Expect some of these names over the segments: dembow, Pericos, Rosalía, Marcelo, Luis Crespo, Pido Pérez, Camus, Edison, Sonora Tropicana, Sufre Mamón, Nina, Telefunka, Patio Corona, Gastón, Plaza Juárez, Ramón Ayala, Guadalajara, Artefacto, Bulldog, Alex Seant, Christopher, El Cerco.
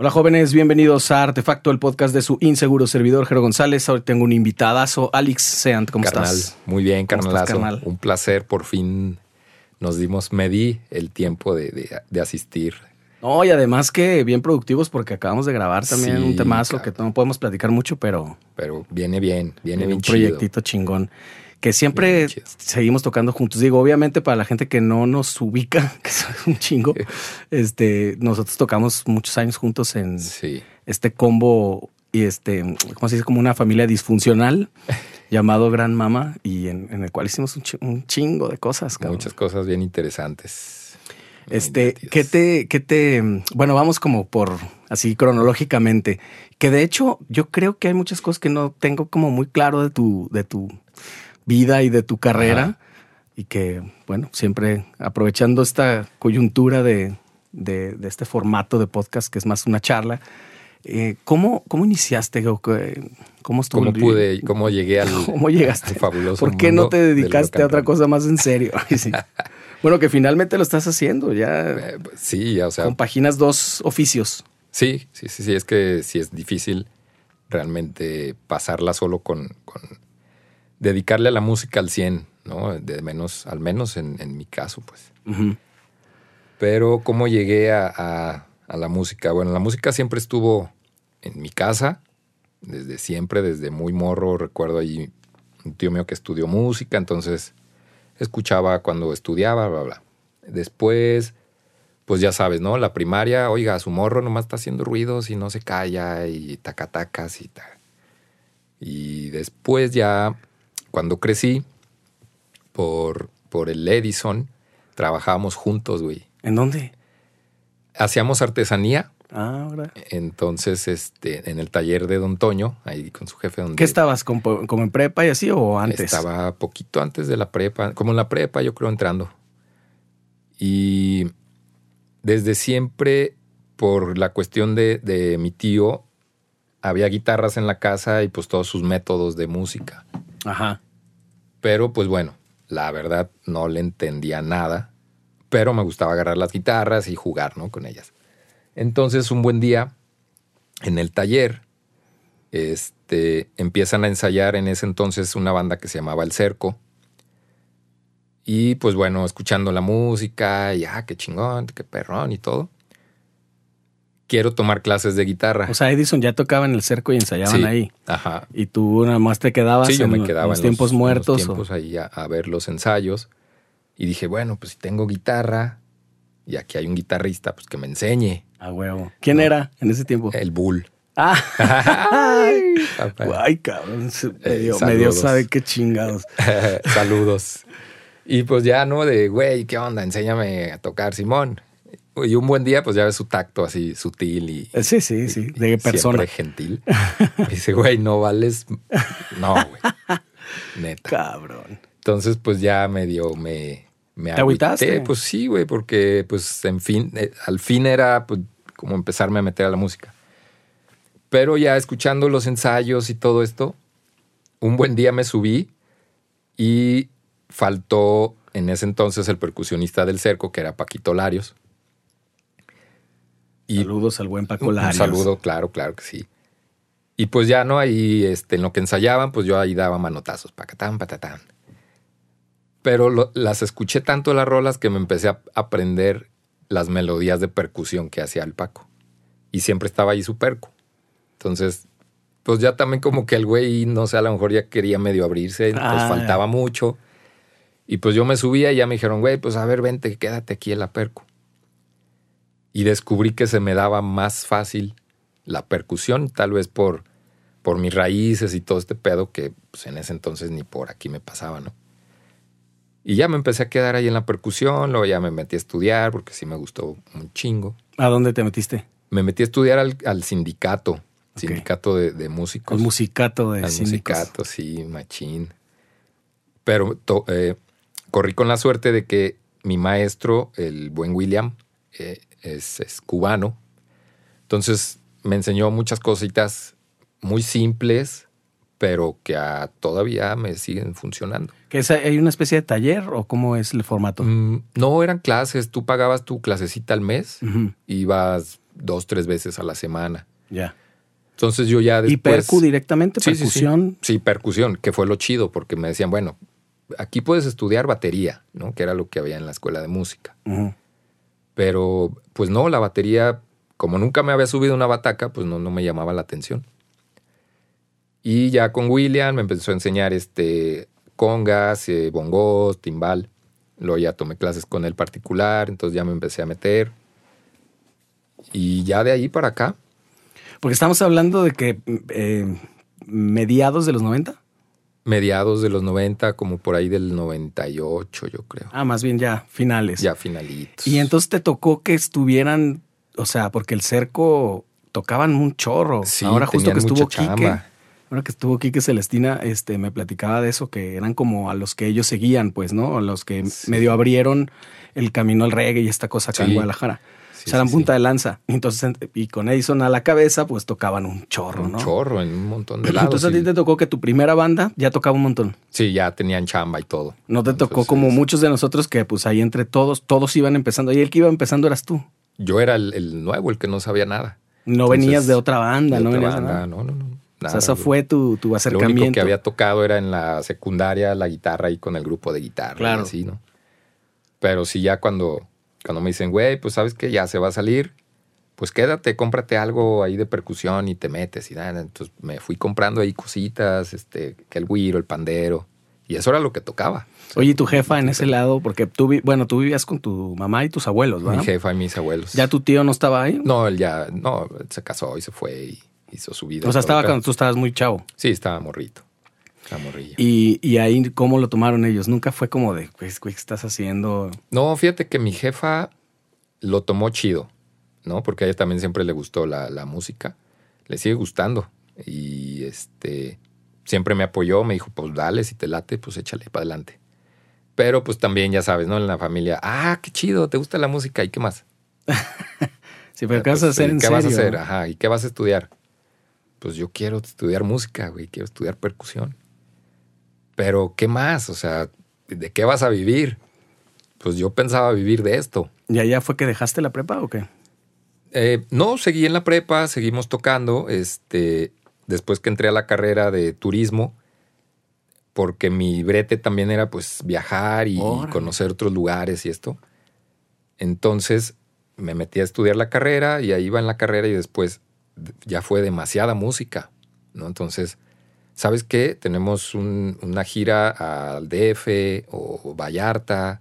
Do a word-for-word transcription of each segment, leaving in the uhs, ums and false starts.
Hola jóvenes, bienvenidos a Artefacto, el podcast de su inseguro servidor Jero González. Hoy tengo un invitadazo, Alex Seant, ¿cómo carnal, estás? Muy bien, carnalazo. Estás, carnal? Un placer, por fin nos dimos, me di el tiempo de, de, de asistir. No, y además que bien productivos porque acabamos de grabar también sí, un temazo claro. que no podemos platicar mucho, pero... Pero viene bien, viene bien, bien chido. Un proyectito chingón. Que siempre seguimos tocando juntos. Digo, obviamente para la gente que no nos ubica, que es un chingo, este, nosotros tocamos muchos años juntos en sí. este combo y este, ¿cómo se dice? Como una familia disfuncional llamado GrandMama y en, en el cual hicimos un, ch- un chingo de cosas. Cabrón. Muchas cosas bien interesantes. Este, ¿qué te, qué te, bueno, vamos como por así cronológicamente, que de hecho yo creo que hay muchas cosas que no tengo como muy claro de tu, de tu vida y de tu carrera. Ajá. Y que, bueno, siempre aprovechando esta coyuntura de, de, de este formato de podcast que es más una charla, eh, ¿cómo, ¿cómo iniciaste? ¿Cómo estuvo? ¿Cómo pude? ¿Cómo llegué al, ¿Cómo llegaste? al fabuloso ¿Por qué mundo no te dedicaste a otra cosa más en serio? Sí. Bueno, que finalmente lo estás haciendo, ya. Eh, sí, ya, o sea. Compaginas dos oficios. Sí, sí, sí, sí. Es que sí es difícil realmente pasarla solo con, con dedicarle a la música al cien, ¿no? De menos, al menos en, en mi caso, pues. Uh-huh. Pero, ¿cómo llegué a, a, a la música? Bueno, la música siempre estuvo en mi casa, desde siempre, desde muy morro. Recuerdo ahí un tío mío que estudió música, entonces. Escuchaba cuando estudiaba, bla, bla. Después, pues ya sabes, ¿no? La primaria, oiga, su morro nomás está haciendo ruidos y no se calla y tacatacas y tal. Y después ya, cuando crecí, por, por el Edison, trabajábamos juntos, güey. ¿En dónde? Hacíamos artesanía. Ah, ahora. Entonces, este, en el taller de Don Toño, ahí con su jefe. Donde ¿Qué estabas? ¿Como en prepa y así o antes? Estaba poquito antes de la prepa, como en la prepa, yo creo, entrando. Y desde siempre, por la cuestión de, de mi tío, había guitarras en la casa y pues todos sus métodos de música. Ajá. Pero pues bueno, la verdad no le entendía nada, pero me gustaba agarrar las guitarras y jugar, ¿no? Con ellas. Entonces, un buen día, en el taller, este, empiezan a ensayar en ese entonces una banda que se llamaba El Cerco. Y, pues bueno, escuchando la música, y ah, qué chingón, qué perrón y todo. Quiero tomar clases de guitarra. O sea, Edison ya tocaba en El Cerco y ensayaban sí, ahí. Ajá. Y tú nada más te quedabas sí, yo en, me quedaba en los tiempos muertos. En los tiempos o... ahí a, a ver los ensayos. Y dije, bueno, pues si tengo guitarra y aquí hay un guitarrista, pues que me enseñe. A huevo. ¿Quién no. era en ese tiempo? El Bull. Ah. Ay, Ay, cabrón. Me dio, eh, me dio sabe qué chingados. Saludos. Y pues ya, ¿no? De, güey, ¿qué onda? Enséñame a tocar, Simón. Y un buen día, pues ya ves su tacto así sutil y... Sí, sí, y, sí. De persona. Siempre gentil. Me dice, güey, no vales... No, güey. Neta. Cabrón. Entonces, pues ya me dio... Me... Me ¿Te agüitaste? Pues sí, güey, porque pues en fin, eh, al fin era pues, como empezarme a meter a la música. Pero ya escuchando los ensayos y todo esto, un buen día me subí y faltó en ese entonces el percusionista del Cerco, que era Paquito Larios. Y saludos al buen Paco Larios. Un saludo, claro, claro que sí. Y pues ya, ¿no? Ahí este, en lo que ensayaban, pues yo ahí daba manotazos, pacatán, patatán. Pero lo, las escuché tanto las rolas que me empecé a aprender las melodías de percusión que hacía el Paco. Y siempre estaba ahí su perco. Entonces, pues ya también como que el güey, no sé, a lo mejor ya quería medio abrirse, ah, pues faltaba mucho. Y pues yo me subía y ya me dijeron, güey, pues a ver, vente, quédate aquí en la perco. Y descubrí que se me daba más fácil la percusión, tal vez por, por mis raíces y todo este pedo que pues, en ese entonces ni por aquí me pasaba, ¿no? Y ya me empecé a quedar ahí en la percusión, luego ya me metí a estudiar porque sí me gustó un chingo. ¿A dónde te metiste? Me metí a estudiar al, al sindicato, okay. sindicato de, de músicos. El musicato de síndicos. El musicato, sí, machín. Pero to, eh, corrí con la suerte de que mi maestro, el buen William, eh, es, es cubano. Entonces me enseñó muchas cositas muy simples, pero que a, todavía me siguen funcionando. ¿Que es, ¿Hay una especie de taller o cómo es el formato? Mm, no, eran clases. Tú pagabas tu clasecita al mes, uh-huh. Ibas dos, tres veces a la semana. Ya. Yeah. Entonces yo ya después... ¿Y percu directamente? Sí, ¿Percusión? Sí, sí. sí, percusión, que fue lo chido, porque me decían, bueno, aquí puedes estudiar batería, ¿no? Que era lo que había en la escuela de música. Uh-huh. Pero, pues no, la batería, como nunca me había subido una bataca, pues no, no me llamaba la atención. Y ya con William me empezó a enseñar este, congas, eh, bongos, timbal. Luego ya tomé clases con él particular, entonces ya me empecé a meter. Y ya de ahí para acá... Porque estamos hablando de que eh, mediados de los noventa. Mediados de los noventa, como por ahí del noventa y ocho, yo creo. Ah, más bien ya finales. Ya finalitos. Y entonces te tocó que estuvieran, o sea, porque El Cerco tocaban un chorro. Sí, ahora justo que estuvo Quique, ahora que estuvo Quique Celestina, este, me platicaba de eso, que eran como a los que ellos seguían, pues, ¿no? A los que sí. medio abrieron el camino al reggae y esta cosa acá sí. en Guadalajara. Sí, o sea, eran sí, punta sí. de lanza. Entonces, y con Edison a la cabeza, pues tocaban un chorro, un ¿no? Un chorro en un montón de lados. Entonces, sí. a ti te tocó que tu primera banda ya tocaba un montón. Sí, ya tenían chamba y todo. No te Entonces, tocó como sí, muchos de nosotros que, pues ahí entre todos, todos iban empezando. Y el que iba empezando eras tú. Yo era el, el nuevo, el que no sabía nada. No Entonces, venías de otra banda, de no otra venías banda, de nada. No, no, no. Nada, o sea, eso fue tu, tu acercamiento. Lo único que había tocado era en la secundaria, la guitarra y con el grupo de guitarra. Claro. Y así, ¿no? Pero sí, ya cuando. Cuando me dicen, güey, pues sabes que ya se va a salir, pues quédate, cómprate algo ahí de percusión y te metes. Y nada, entonces me fui comprando ahí cositas, este, que el güiro, el pandero, y eso era lo que tocaba. O sea, oye, ¿y tu jefa en ese lado? Porque tú, bueno, tú vivías con tu mamá y tus abuelos, ¿verdad? Mi jefa y mis abuelos. ¿Ya tu tío no estaba ahí? No, él ya, no, se casó y se fue y hizo su vida. O sea, estaba cuando tú estabas muy chavo. Sí, estaba morrito. Y, y ahí, ¿cómo lo tomaron ellos? Nunca fue como de, pues, ¿qué estás haciendo? No, fíjate que mi jefa lo tomó chido, ¿no? Porque a ella también siempre le gustó la, la música. Le sigue gustando. Y este siempre me apoyó, me dijo, pues dale, si te late, pues échale para adelante. Pero pues también, ya sabes, ¿no? En la familia, ah, qué chido, te gusta la música, ¿y qué más? Sí, pero ¿qué vas a hacer en serio? ¿Qué vas a hacer? Ajá, ¿y qué vas a estudiar? Pues yo quiero estudiar música, güey, quiero estudiar percusión. Pero, ¿qué más? O sea, ¿de qué vas a vivir? Pues yo pensaba vivir de esto. ¿Y allá fue que dejaste la prepa o qué? Eh, no, seguí en la prepa, seguimos tocando. Este, después que entré a la carrera de turismo, porque mi brete también era pues viajar y Órale. conocer otros lugares y esto. Entonces me metí a estudiar la carrera y ahí iba en la carrera y después ya fue demasiada música, ¿no? Entonces... ¿Sabes qué? Tenemos un, una gira al D F o Vallarta.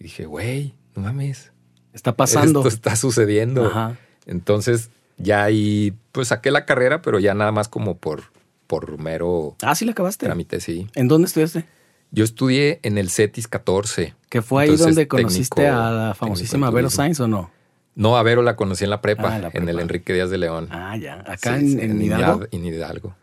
Y dije, güey, no mames. Está pasando. Esto está sucediendo. Ajá. Entonces, ya ahí, pues saqué la carrera, pero ya nada más como por, por mero... Ah, ¿sí la acabaste? Trámite, sí. ¿En dónde estudiaste? Yo estudié en el CETIS catorce. ¿Que fue ahí entonces, donde conociste técnico, a la famosísima Vero Sainz o no? No, a Vero la conocí en la prepa, ah, la prepa, en el Enrique Díaz de León. Ah, ya. ¿Acá sí, en, en, en Hidalgo? En Hidalgo.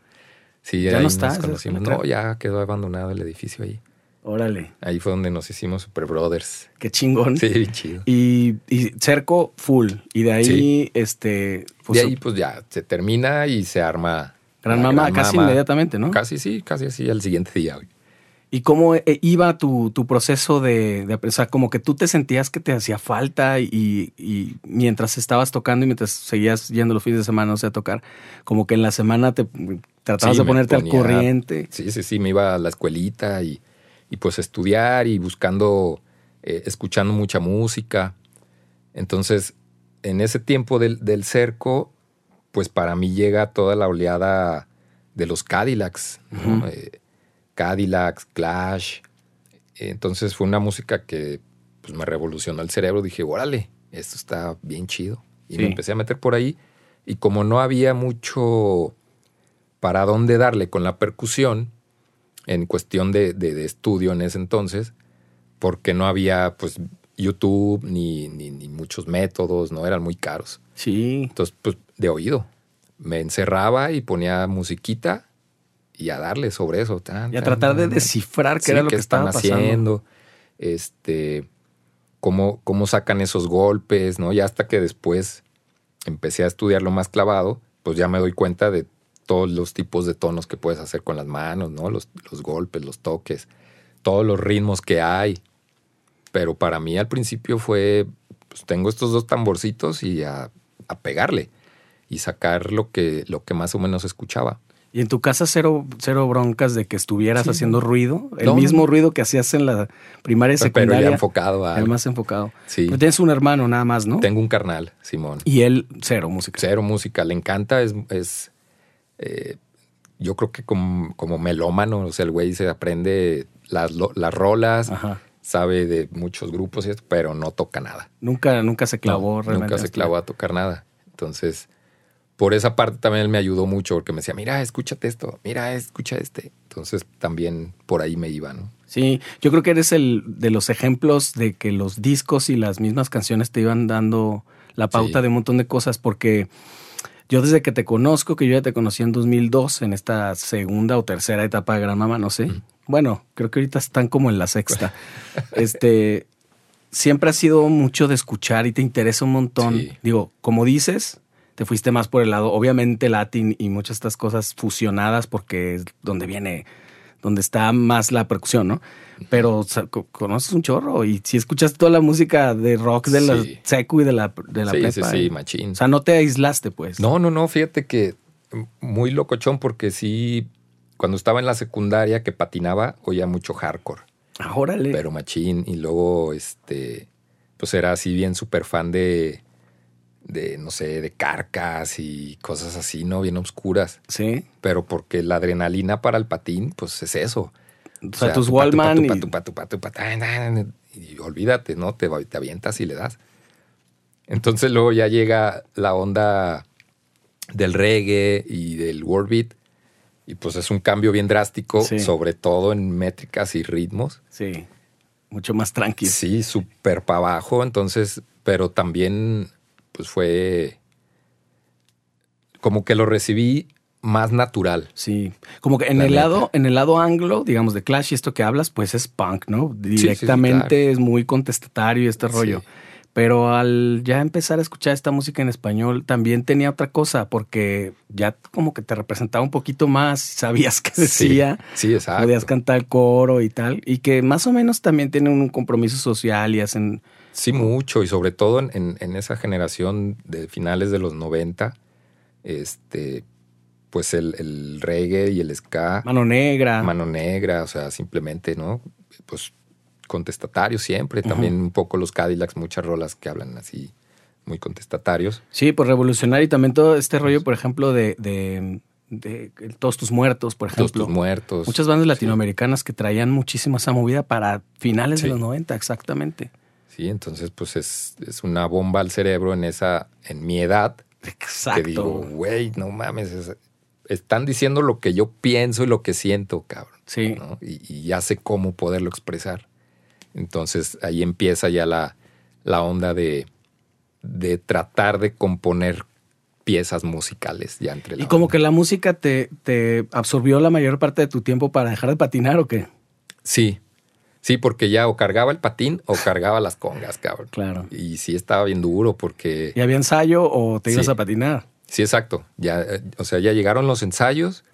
Sí, ya no está. No, ya quedó abandonado el edificio ahí. Órale. Ahí fue donde nos hicimos Super Brothers. Qué chingón. Sí, chido. Y, y Cerco full. Y de ahí, sí. este. Pues, de ahí, pues ya se termina y se arma. GrandMama casi inmediatamente, ¿no? Casi, sí, casi así al siguiente día. Güey. ¿Y cómo iba tu, tu proceso de, de. O sea, como que tú te sentías que te hacía falta y, y mientras estabas tocando y mientras seguías yendo los fines de semana, o sea, a tocar, como que en la semana te. Tratabas sí, de ponerte ponía, al corriente. Sí, sí, sí. Me iba a la escuelita y, y pues estudiar y buscando, eh, escuchando mucha música. Entonces, en ese tiempo del, del Cerco, pues para mí llega toda la oleada de los Cadillacs. Uh-huh. ¿no? Eh, Cadillacs, Clash. Entonces fue una música que pues, me revolucionó el cerebro. Dije, órale, esto está bien chido. Y sí. me empecé a meter por ahí. Y como no había mucho... para dónde darle con la percusión en cuestión de, de, de estudio en ese entonces, porque no había pues YouTube ni, ni, ni muchos métodos, no eran muy caros. Sí. Entonces, pues de oído. Me encerraba y ponía musiquita y a darle sobre eso. Tan, y a tan, tratar de descifrar qué sí, era lo que, que estaba pasando. Haciendo, este, cómo, cómo sacan esos golpes, ¿no? Y hasta que después empecé a estudiarlo más clavado, pues ya me doy cuenta de todos los tipos de tonos que puedes hacer con las manos, ¿no? Los, los golpes, los toques, todos los ritmos que hay. Pero para mí al principio fue, pues tengo estos dos tamborcitos y ya a pegarle y sacar lo que, lo que más o menos escuchaba. ¿Y en tu casa cero, cero broncas de que estuvieras sí. haciendo ruido? El no, mismo ruido que hacías en la primaria y secundaria. Pero ya enfocado. A... El más enfocado. Sí. Pero tienes un hermano nada más, ¿no? Tengo un carnal, Simón. ¿Y él cero música? Cero música. Le encanta, es... es eh, yo creo que como, como melómano, o sea, el güey se aprende las, las rolas, ajá, sabe de muchos grupos y esto, pero no toca nada. Nunca, nunca se clavó no, realmente. Nunca se clavó a tocar nada. Entonces... Por esa parte también él me ayudó mucho porque me decía, mira, escúchate esto, mira, escucha este. Entonces también por ahí me iba, ¿no? Sí, yo creo que eres el de los ejemplos de que los discos y las mismas canciones te iban dando la pauta sí. de un montón de cosas, porque yo desde que te conozco, que yo ya te conocí en dos mil dos, en esta segunda o tercera etapa de GrandMama, no sé. Mm. Bueno, creo que ahorita están como en la sexta. este Siempre ha sido mucho de escuchar y te interesa un montón. Sí. Digo, como dices... Te fuiste más por el lado, obviamente, latín y muchas de estas cosas fusionadas, porque es donde viene, donde está más la percusión, ¿no? Pero o sea, conoces un chorro y si escuchas toda la música de rock de sí. la secu y de la, de la sí, prepa. Sí, sí, sí, machín. O sea, no te aislaste, pues. No, no, no, fíjate que muy locochón, porque sí, cuando estaba en la secundaria que patinaba, oía mucho hardcore. Ah, órale. Pero machín, y luego, este, pues era así bien súper fan de... de, no sé, de Carcas y cosas así, ¿no? Bien oscuras. Sí. Pero porque la adrenalina para el patín, pues es eso. O, o sea, tus Wallman y... y olvídate, ¿no? Te, te avientas y le das. Entonces luego ya llega la onda del reggae y del world beat y pues es un cambio bien drástico, sí. sobre todo en métricas y ritmos. Sí, mucho más tranquilo. Sí, súper para abajo, entonces, pero también... pues fue como que lo recibí más natural. Sí, como que en el lado, en el lado anglo, digamos, de Clash y esto que hablas, pues es punk, ¿no? Directamente sí, sí, sí, claro. Es muy contestatario y este rollo. Sí. Pero al ya empezar a escuchar esta música en español, también tenía otra cosa, porque ya como que te representaba un poquito más, sabías qué decía, sí, sí, exacto. Podías cantar el coro y tal, y que más o menos también tienen un compromiso social y hacen... Sí, mucho, y sobre todo en, en, en esa generación de finales de los noventa, este, pues el, el reggae y el ska... Mano Negra. Mano Negra, o sea, simplemente, ¿no? Pues... contestatarios siempre, también uh-huh. un poco los Cadillacs, muchas rolas que hablan así muy contestatarios. Sí, pues revolucionario y también todo este rollo, por ejemplo, de, de, de Todos tus Muertos, por ejemplo. Todos tus Muertos. Muchas bandas latinoamericanas sí. que traían muchísimo esa movida para finales sí. de los noventa, exactamente. Sí, entonces pues es, es una bomba al cerebro en esa, en mi edad. Exacto. Que digo, güey, no mames, es, están diciendo lo que yo pienso y lo que siento, cabrón. Sí. ¿no? Y, y ya sé cómo poderlo expresar. Entonces ahí empieza ya la, la onda de, de tratar de componer piezas musicales ya entre la ¿Y como onda. Que la música te, te absorbió la mayor parte de tu tiempo para dejar de patinar o qué? Sí, sí, porque ya o cargaba el patín o cargaba las congas, cabrón. Claro. Y sí estaba bien duro porque... ¿Y había ensayo o te ibas sí. a patinar? Sí, exacto. Ya, o sea, ya llegaron los ensayos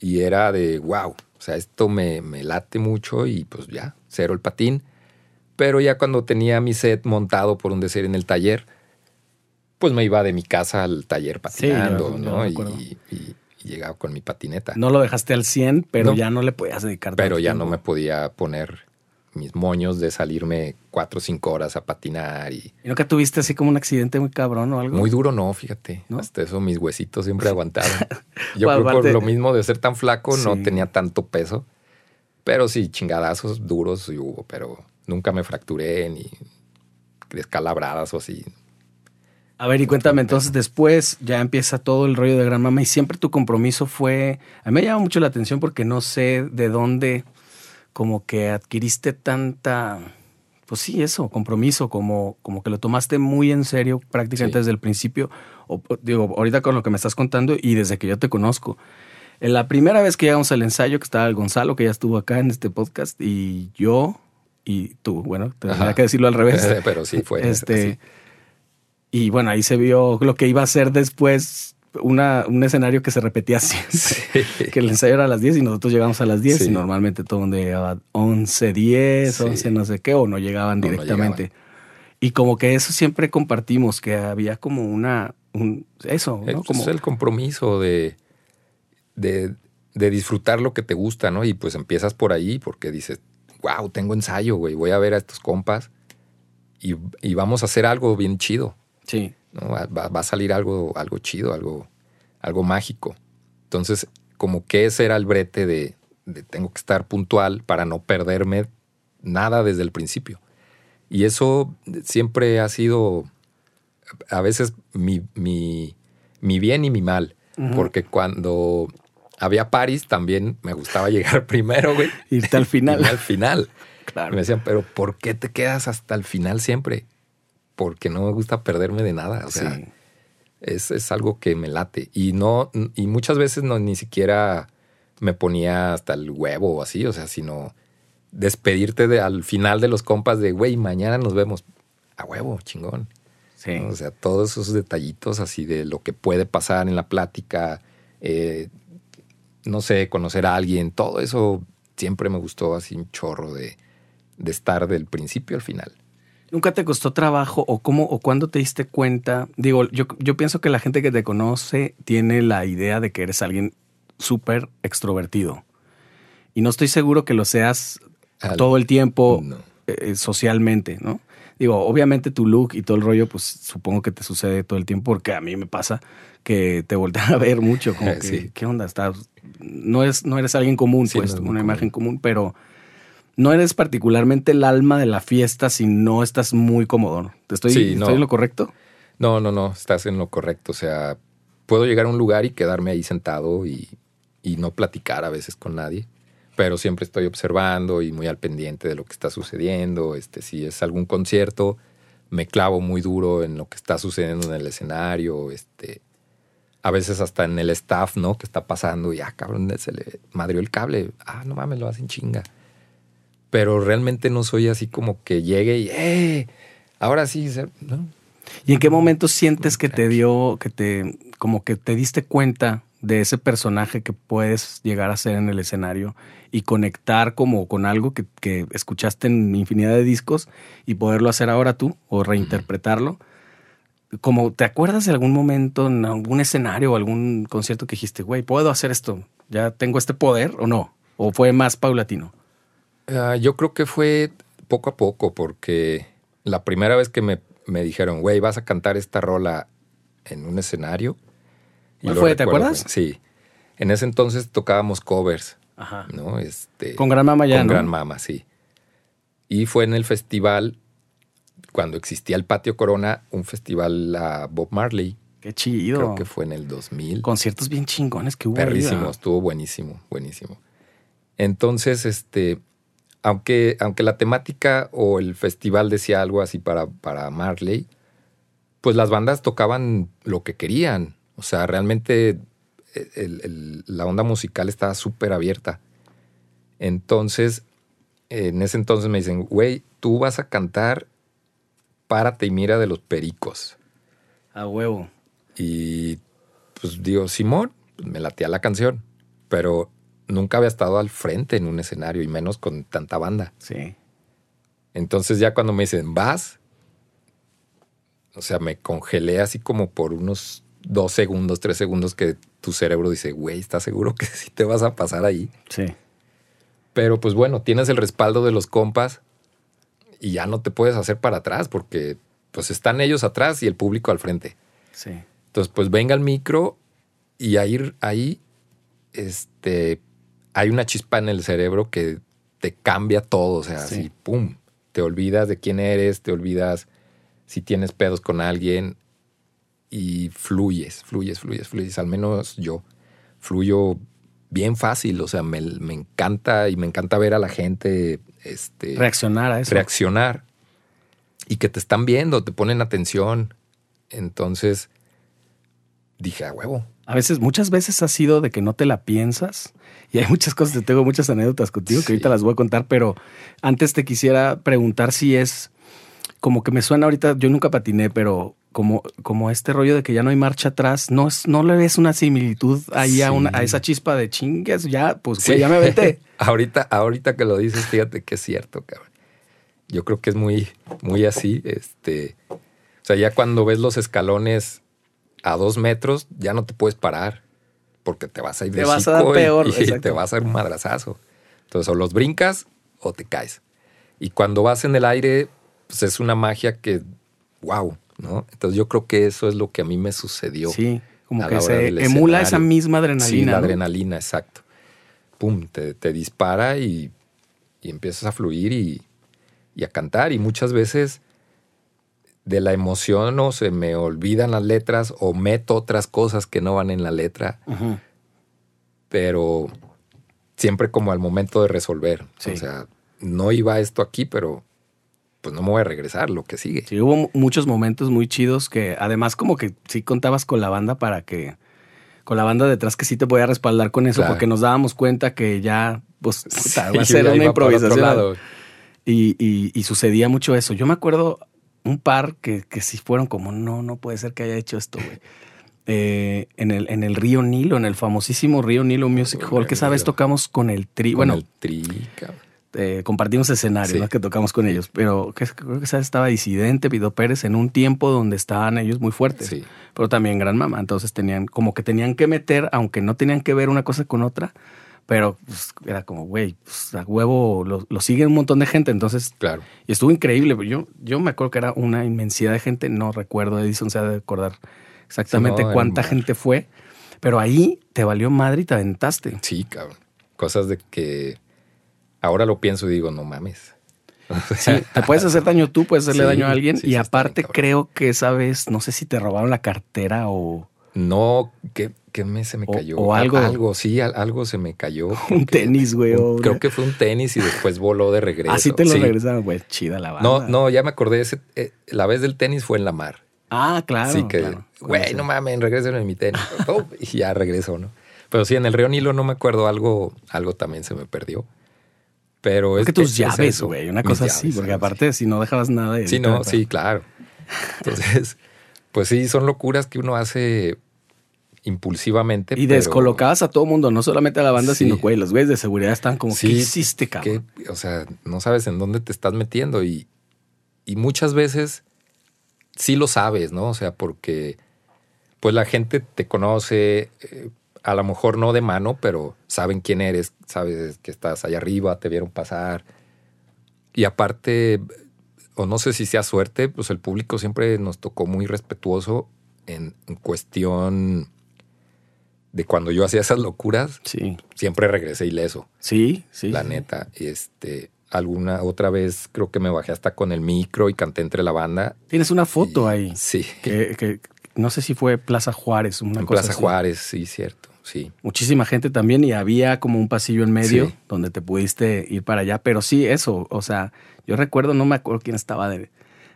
y era de wow. O sea, esto me, me late mucho y pues ya, cero el patín. Pero ya cuando tenía mi set montado, por un decir, en el taller, pues me iba de mi casa al taller patinando, sí, yo, ¿no? Yo y, y, y llegaba con mi patineta. No lo dejaste al cien, pero no, ya no le podías dedicar tanto Pero ya tiempo. No me podía poner mis moños de salirme cuatro o cinco horas a patinar. Y, ¿Y nunca tuviste así como un accidente muy cabrón o algo? Muy duro no, fíjate. ¿No? Hasta eso mis huesitos siempre aguantaron. Yo bueno, creo que por lo mismo de ser tan flaco sí. no tenía tanto peso. Pero sí, chingadazos duros sí hubo, pero nunca me fracturé ni descalabradas o así. A ver, y cuéntame, entonces después ya empieza todo el rollo de GrandMama y siempre tu compromiso fue... A mí me llama mucho la atención porque no sé de dónde... como que adquiriste tanta, pues sí, eso, compromiso, como, como que lo tomaste muy en serio prácticamente sí. desde el principio, o, digo, ahorita con lo que me estás contando y desde que yo te conozco. En la primera vez que llegamos al ensayo, que estaba el Gonzalo, que ya estuvo acá en este podcast, y yo, y tú, bueno, tendría que decirlo al revés. Pero sí fue. Este, y bueno, ahí se vio lo que iba a ser después... Una, un escenario que se repetía siempre, sí. que el ensayo era a las diez y nosotros llegamos a las diez sí. y normalmente todo el mundo llegaba once, diez, sí. once no sé qué, o no llegaban no, directamente. No llegaban. Y como que eso siempre compartimos, que había como una... Un, eso, ¿no? Es como el compromiso de, de, de disfrutar lo que te gusta, ¿no? Y pues empiezas por ahí porque dices, wow, tengo ensayo, güey, voy a ver a estos compas y, y vamos a hacer algo bien chido. Sí. ¿No? Va, va, va a salir algo, algo chido, algo, algo mágico. Entonces, como que ese era el brete de, de tengo que estar puntual para no perderme nada desde el principio. Y eso siempre ha sido a veces mi, mi, mi bien y mi mal. Uh-huh. Porque cuando había parties también me gustaba llegar primero, güey. Irte al final. Irte al final. Claro. Me decían, pero ¿por qué te quedas hasta el final siempre? Porque no me gusta perderme de nada. O sea, sí. es, es algo que me late. Y no, y muchas veces no ni siquiera me ponía hasta el huevo o así. O sea, sino... despedirte de, al final de los compas de, güey, mañana nos vemos. A huevo, chingón. Sí. ¿No? O sea, todos esos detallitos así de lo que puede pasar en la plática, eh, no sé, conocer a alguien, todo eso siempre me gustó así un chorro de, de estar del principio al final. ¿Nunca te costó trabajo o cómo o cuándo te diste cuenta? Digo, yo, yo pienso que la gente que te conoce tiene la idea de que eres alguien súper extrovertido. Y no estoy seguro que lo seas... Al... todo el tiempo no. eh, socialmente, ¿no? Digo, obviamente tu look y todo el rollo, pues supongo que te sucede todo el tiempo, porque a mí me pasa que te voltean a ver mucho, como que, sí. ¿Qué onda? Estás, no, es, no eres alguien común, sí, pues, no una común. Imagen común, pero no eres particularmente el alma de la fiesta si no estás muy cómodo. ¿Te estoy, sí, no. ¿Estoy en lo correcto? No, no, no, estás en lo correcto. O sea, puedo llegar a un lugar y quedarme ahí sentado y, y no platicar a veces con nadie. Pero siempre estoy observando y muy al pendiente de lo que está sucediendo. Este, si es algún concierto, me clavo muy duro en lo que está sucediendo en el escenario. Este, a veces hasta en el staff, ¿no? Que está pasando y, ah, cabrón, se le madrió el cable. Ah, no mames, lo hacen chinga. Pero realmente no soy así como que llegue y, ¡eh! Ahora sí, ¿no? ¿Y en qué momento sientes que te dio, que te, como que te diste cuenta de ese personaje que puedes llegar a ser en el escenario y conectar como con algo que, que escuchaste en infinidad de discos y poderlo hacer ahora tú o reinterpretarlo? Como, ¿te acuerdas de algún momento en algún escenario o algún concierto que dijiste, güey, ¿puedo hacer esto? ¿Ya tengo este poder o no? ¿O fue más paulatino? Uh, yo creo que fue poco a poco, porque la primera vez que me, me dijeron, güey, vas a cantar esta rola en un escenario... ¿Cuál fue? ¿Te acuerdas? Sí. En ese entonces tocábamos covers. Ajá. ¿No? Este, con GrandMama ya, con ¿no? Con GrandMama, sí. Y fue en el festival, cuando existía el Patio Corona, un festival a Bob Marley. ¡Qué chido! Creo que fue en el dos mil. Conciertos bien chingones que hubo. Perrísimo, vida. Estuvo buenísimo, buenísimo. Entonces, este, aunque, aunque la temática o el festival decía algo así para, para Marley, pues las bandas tocaban lo que querían. O sea, realmente el, el, la onda musical estaba súper abierta. Entonces, en ese entonces me dicen, güey, tú vas a cantar Párate y Mira de los Pericos. A huevo. Y pues digo, simón, pues me latía la canción. Pero nunca había estado al frente en un escenario, y menos con tanta banda. Sí. Entonces ya cuando me dicen, vas, o sea, me congelé así como por unos... dos segundos, tres segundos que tu cerebro dice, güey, ¿estás seguro que sí te vas a pasar ahí? Sí. Pero pues bueno, tienes el respaldo de los compas y ya no te puedes hacer para atrás porque pues están ellos atrás y el público al frente. Sí. Entonces pues venga el micro y ahí, ahí este, hay una chispa en el cerebro que te cambia todo. O sea, sí. Así, pum, te olvidas de quién eres, te olvidas si tienes pedos con alguien... Y fluyes, fluyes, fluyes, fluyes. Al menos yo fluyo bien fácil. O sea, me, me encanta y me encanta ver a la gente... Este, reaccionar a eso. Reaccionar. Y que te están viendo, te ponen atención. Entonces, dije, a huevo. A veces, muchas veces ha sido de que no te la piensas. Y hay muchas cosas, te tengo muchas anécdotas contigo sí. que ahorita las voy a contar. Pero antes te quisiera preguntar si es... Como que me suena ahorita, yo nunca patiné, pero... Como, como este rollo de que ya no hay marcha atrás, no, es, no le ves una similitud ahí sí. a, una, a esa chispa de chingues, ya, pues sí. Güey, ya me aventé. ahorita, ahorita que lo dices, fíjate que es cierto, cabrón. yo creo que es muy, muy así. Este, o sea, ya cuando ves los escalones a dos metros, ya no te puedes parar porque te vas a ir de chico. Te vas a dar peor. Y, y te vas a dar un madrazazo. Entonces, o los brincas o te caes. Y cuando vas en el aire, pues es una magia que, wow, ¿no? Entonces, yo creo que eso es lo que a mí me sucedió. Sí, como que se emula esa misma adrenalina. Sí, la ¿no? adrenalina, exacto. Pum, te, te dispara y, y empiezas a fluir y, y a cantar. Y muchas veces de la emoción o se me olvidan las letras o meto otras cosas que no van en la letra. Uh-huh. Pero siempre como al momento de resolver. Sí. O sea, no iba esto aquí, pero pues no me voy a regresar, lo que sigue. Sí, hubo muchos momentos muy chidos que además como que sí contabas con la banda para que... Con la banda detrás que sí te podía respaldar con eso, claro. Porque nos dábamos cuenta que ya pues, sí, va a ser una improvisación. Y, y, y sucedía mucho eso. Yo me acuerdo un par que, que sí fueron como, no, no puede ser que haya hecho esto, güey. Eh, en, el, en el río Nilo, en el famosísimo río Nilo Music Hall, que sabes, tocamos con el Tri. Con bueno, el Tri, cabrón. Eh, compartimos escenario, sí. ¿no? Que tocamos con ellos, pero que, creo que ¿sabes? Estaba Disidente, Pido Pérez, en un tiempo donde estaban ellos muy fuertes, sí. Pero también GrandMama, entonces tenían como que tenían que meter, aunque no tenían que ver una cosa con otra, pero pues, era como, güey, pues, a huevo lo, lo siguen un montón de gente, entonces claro. Y estuvo increíble, yo, yo me acuerdo que era una inmensidad de gente, no recuerdo, Edison se ha de acordar exactamente sí, no, cuánta gente fue, pero ahí te valió madre y te aventaste. Sí, cabrón, cosas de que... Ahora lo pienso y digo, no mames. Sí, te puedes hacer daño tú, puedes hacerle sí, daño a alguien. Sí, y aparte creo que esa vez, no sé si te robaron la cartera o... No, que, que me, se me o, cayó. O algo. Algo, sí, algo se me cayó. Un tenis, güey. Un, creo que fue un tenis y después voló de regreso. Así te lo sí. regresaron, güey. Chida la banda. No, no, ya me acordé. Ese, eh, la vez del tenis fue en la mar. Ah, claro. Así que, güey, claro. no mames, regresen en mi tenis. Oh, y ya regresó, ¿no? Pero sí, en el río Nilo no me acuerdo. Algo, algo también se me perdió. Pero es que tus llaves, güey, una cosa así, porque aparte si no dejabas nada. De sí, no, sí, claro. Entonces, pues sí, son locuras que uno hace impulsivamente. Y pero... descolocabas a todo mundo, no solamente a la banda, sí. sino güey, los güeyes de seguridad están como, sí, ¿qué hiciste, cabrón? Que, o sea, no sabes en dónde te estás metiendo y, y muchas veces sí lo sabes, ¿no? O sea, porque pues la gente te conoce... Eh, a lo mejor no de mano, pero saben quién eres, sabes que estás allá arriba, te vieron pasar. Y aparte, o no sé si sea suerte, pues el público siempre nos tocó muy respetuoso en, en cuestión de cuando yo hacía esas locuras. Sí. Siempre regresé ileso. Sí, sí. La neta. Este, alguna otra vez creo que me bajé hasta con el micro y canté entre la banda. Tienes una foto y, ahí. Sí. Que, que no sé si fue Plaza Juárez. Una en cosa Plaza así. Juárez, sí, cierto. Sí. Muchísima gente también y había como un pasillo en medio sí. donde te pudiste ir para allá. Pero sí, eso, o sea, yo recuerdo, no me acuerdo quién estaba de,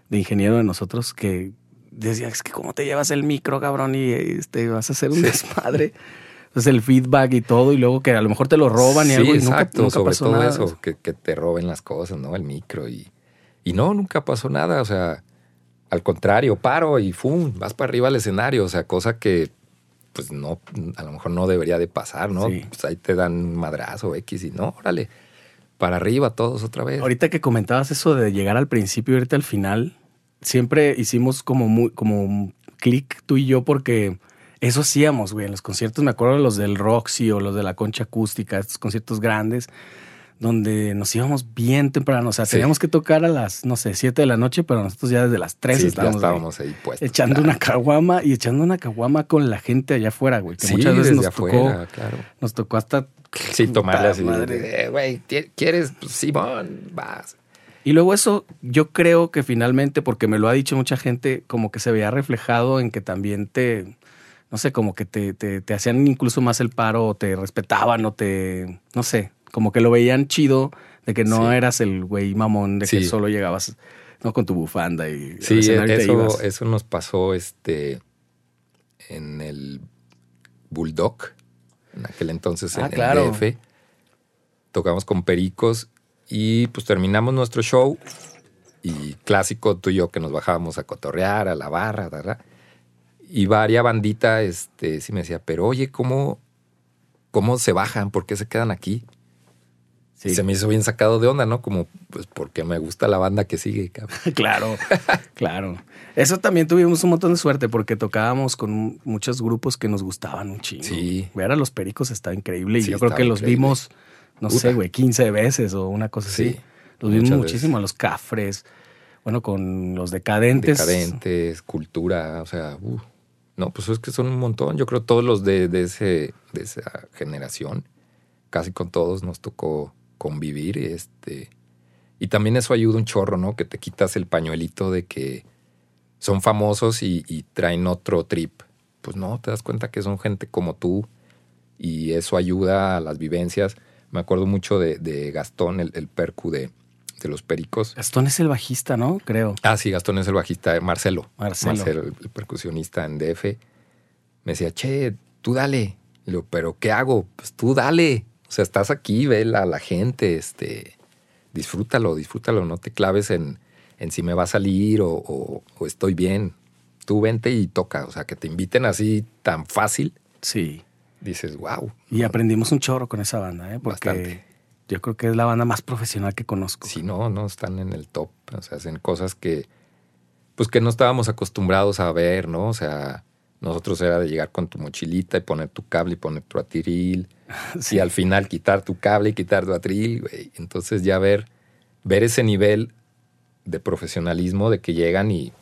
de ingeniero de nosotros que decía, es que cómo te llevas el micro, cabrón, y este, vas a hacer un sí. desmadre. Entonces el feedback y todo, y luego que a lo mejor te lo roban y sí, algo. Y exacto, nunca, nunca sobre pasó todo nada. Eso, que, que te roben las cosas, ¿no? El micro y, y no, nunca pasó nada. O sea, al contrario, paro y ¡fum! Vas para arriba al escenario. O sea, cosa que pues no, a lo mejor no debería de pasar, ¿no? Sí. Pues ahí te dan un madrazo X y no, órale, para arriba todos otra vez. Ahorita que comentabas eso de llegar al principio y irte al final, siempre hicimos como muy, como clic tú y yo porque eso hacíamos, güey. En los conciertos, me acuerdo de los del Roxy o los de la Concha Acústica, estos conciertos grandes, donde nos íbamos bien temprano. O sea, teníamos sí. que tocar a las, no sé, siete de la noche, pero nosotros ya desde las tres sí, estábamos, estábamos ahí, ahí puestos, echando claro. una caguama y echando una caguama con la gente allá afuera, güey. Que sí, muchas veces nos afuera, tocó, claro. nos tocó hasta... Sí, tomarle así. Madre. Eh, güey, ¿quieres? Pues, Simón, vas. Y luego eso, yo creo que finalmente, porque me lo ha dicho mucha gente, como que se veía reflejado en que también te... No sé, como que te, te, te hacían incluso más el paro, o te respetaban, o te... No sé... Como que lo veían chido, de que no sí. eras el güey mamón, de que sí. solo llegabas no con tu bufanda y... Sí, eso, te ibas. Eso nos pasó este en el Bulldog, en aquel entonces ah, en claro. el D F. Tocamos con Pericos y pues terminamos nuestro show y clásico tú y yo que nos bajábamos a cotorrear, a la barra, ¿verdad? Y varias bandita este, sí me decía, pero oye, ¿cómo, cómo se bajan? ¿Por qué se quedan aquí? Sí. Y se me hizo bien sacado de onda, ¿no? Como, pues, porque me gusta la banda que sigue, cabrón. Claro, claro. Eso también tuvimos un montón de suerte porque tocábamos con muchos grupos que nos gustaban un chingo. Sí. Ver a los Pericos estaba increíble. Y sí, yo creo que increíble. Los vimos, no Puta. sé, güey, quince veces o una cosa sí, así. Los vimos muchísimo veces. A los Cafres. Bueno, con los Decadentes. Decadentes, Cultura, o sea... Uh. No, pues es que son un montón. Yo creo todos los de, de, ese, de esa generación, casi con todos nos tocó... convivir, este, y también eso ayuda un chorro, ¿no? Que te quitas el pañuelito de que son famosos y, y traen otro trip. Pues no, te das cuenta que son gente como tú y eso ayuda a las vivencias. Me acuerdo mucho de, de Gastón, el, el percu de, de los Pericos. Gastón es el bajista, ¿no? Creo. Ah, sí, Gastón es el bajista. Marcelo. Marcelo. Marcelo, el, el percusionista en D F. Me decía, che, tú dale. Y yo, ¿pero qué hago? Pues tú dale. O sea, estás aquí, ve a la gente, este, disfrútalo, disfrútalo, no te claves en, en si me va a salir o, o, o estoy bien. Tú vente y toca, o sea, que te inviten así tan fácil. Sí. Dices, wow. Y no, aprendimos un chorro con esa banda, ¿eh? Porque bastante. Yo creo que es la banda más profesional que conozco. Sí, no, no, están en el top. O sea, hacen cosas que, pues, que no estábamos acostumbrados a ver, ¿no? O sea... Nosotros era de llegar con tu mochilita y poner tu cable y poner tu atril. Sí. Y al final quitar tu cable y quitar tu atril, güey. Entonces ya ver, ver ese nivel de profesionalismo de que llegan y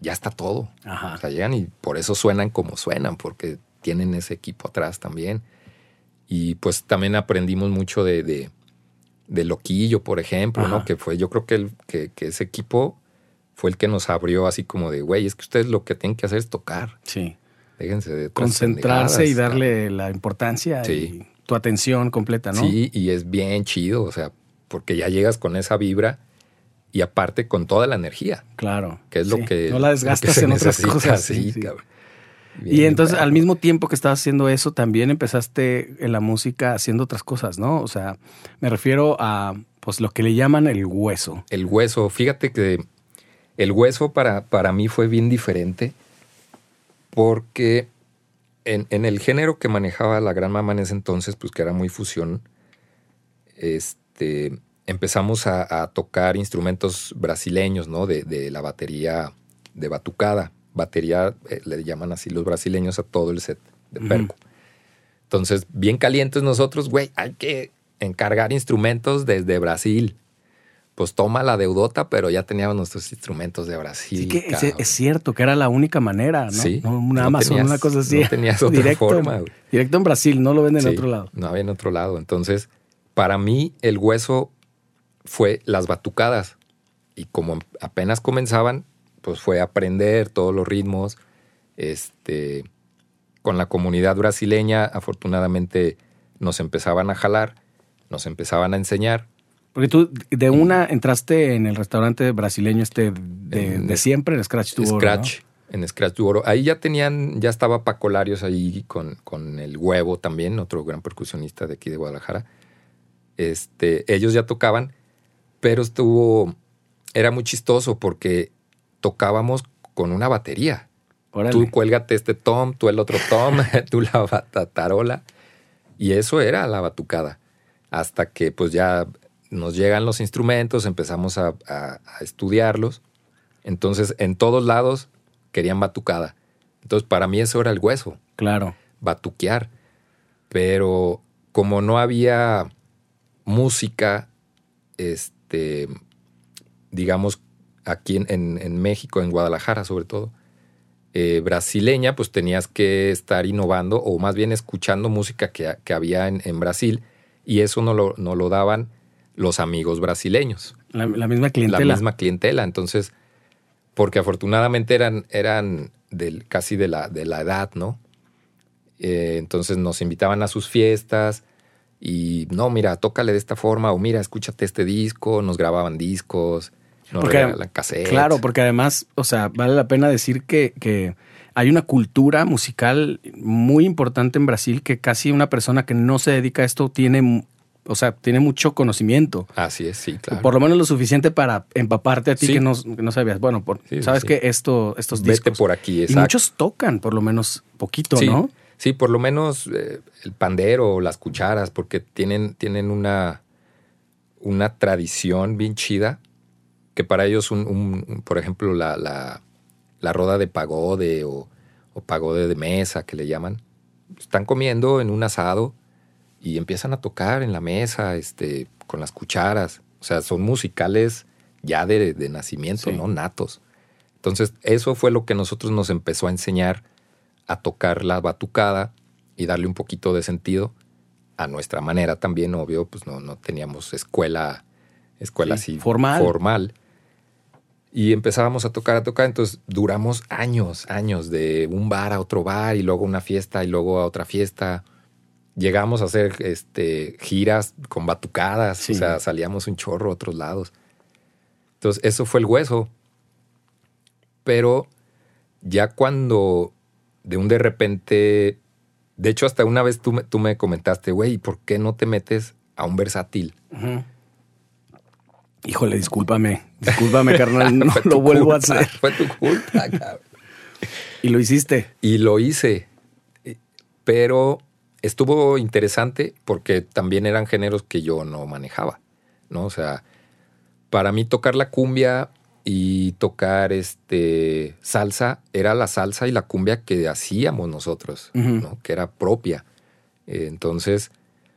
ya está todo. Ajá. O sea, llegan y por eso suenan como suenan, porque tienen ese equipo atrás también. Y pues también aprendimos mucho de, de, de Loquillo, por ejemplo, ajá, ¿no? Que fue, yo creo que, el, que, que ese equipo... fue el que nos abrió así como de, güey, es que ustedes lo que tienen que hacer es tocar. Sí. Déjense de... Concentrarse y darle la importancia sí. y tu atención completa, ¿no? Sí, y es bien chido, o sea, porque ya llegas con esa vibra y aparte con toda la energía. Claro. Que es sí. lo que... No la desgastas en otras cosas. Sí, sí. Cabrón. Bien, y entonces, claro. al mismo tiempo que estabas haciendo eso, también empezaste en la música haciendo otras cosas, ¿no? O sea, me refiero a, pues, lo que le llaman el hueso. El hueso. Fíjate que... El hueso para, para mí fue bien diferente porque en, en el género que manejaba la GrandMama en ese entonces, pues que era muy fusión, este, empezamos a, a tocar instrumentos brasileños, ¿no? De, de la batería de batucada. Batería, eh, le llaman así los brasileños a todo el set de perco. Uh-huh. Entonces, bien calientes nosotros, güey, hay que encargar instrumentos desde Brasil. Pues toma la deudota, pero ya teníamos nuestros instrumentos de Brasil. Sí que es, es cierto que era la única manera, ¿no? Sí. No, nada más no una cosa así. No tenías otra directo, forma. Güey. Directo en Brasil, no lo venden sí, en otro lado. No había en otro lado. Entonces, para mí, el hueso fue las batucadas. Y como apenas comenzaban, pues fue aprender todos los ritmos. Este, con la comunidad brasileña, afortunadamente, nos empezaban a jalar, nos empezaban a enseñar. Porque tú de una entraste en el restaurante brasileño este de, en, de siempre, en Scratch Tu Oro. Scratch, ¿no? En Scratch Tu Oro. Ahí ya tenían, ya estaba Paco Larios ahí con, con el Huevo también, otro gran percusionista de aquí de Guadalajara. Este, ellos ya tocaban, pero estuvo, era muy chistoso porque tocábamos con una batería. Órale. Tú cuélgate este tom, tú el otro tom, tú la batatarola. Y eso era la batucada. Hasta que pues ya... Nos llegan los instrumentos, empezamos a, a, a estudiarlos. Entonces, en todos lados querían batucada. Entonces, para mí eso era el hueso. Claro. Batuquear. Pero como no había música, este, digamos, aquí en, en, en México, en Guadalajara sobre todo, eh, brasileña, pues tenías que estar innovando o más bien escuchando música que, que había en, en Brasil. Y eso no lo, no lo daban... los amigos brasileños. La, la misma clientela. La misma clientela. Entonces, porque afortunadamente eran, eran del, casi de la, de la edad, ¿no? Eh, entonces nos invitaban a sus fiestas y, no, mira, tócale de esta forma o mira, escúchate este disco. Nos grababan discos, nos porque, regalaban cassettes. Claro, porque además, o sea, vale la pena decir que, que hay una cultura musical muy importante en Brasil que casi una persona que no se dedica a esto tiene... O sea, tiene mucho conocimiento. Así es, sí, claro. Por lo menos lo suficiente para empaparte a ti sí. que, no, que no sabías. Bueno, por, sí, sabes sí. que esto, estos discos... Vete por aquí, exacto. Y muchos tocan, por lo menos, poquito, sí, ¿no? Sí, por lo menos eh, el pandero o las cucharas, porque tienen, tienen una, una tradición bien chida, que para ellos, un, un, un, por ejemplo, la, la, la roda de pagode o, o pagode de mesa, que le llaman, están comiendo en un asado y empiezan a tocar en la mesa este, con las cucharas. O sea, son musicales ya de, de nacimiento, sí, ¿no? Natos. Entonces, eso fue lo que nosotros nos empezó a enseñar a tocar la batucada y darle un poquito de sentido a nuestra manera también, obvio, pues no, no teníamos escuela, escuela sí, así formal. formal. Y empezábamos a tocar, a tocar. Entonces, duramos años, años de un bar a otro bar y luego una fiesta y luego a otra fiesta. Llegamos a hacer este, giras con batucadas. Sí. O sea, salíamos un chorro a otros lados. Entonces, eso fue el hueso. Pero ya cuando de un de repente... De hecho, hasta una vez tú me, tú me comentaste, güey, ¿por qué no te metes a un versátil? Uh-huh. Híjole, discúlpame. Discúlpame, carnal. No lo vuelvo culpa, a hacer. Fue tu culpa, cabrón. Y lo hiciste. Y lo hice. Pero estuvo interesante porque también eran géneros que yo no manejaba, ¿no? O sea, para mí tocar la cumbia y tocar este salsa, era la salsa y la cumbia que hacíamos nosotros, uh-huh, ¿no? Que era propia. Entonces,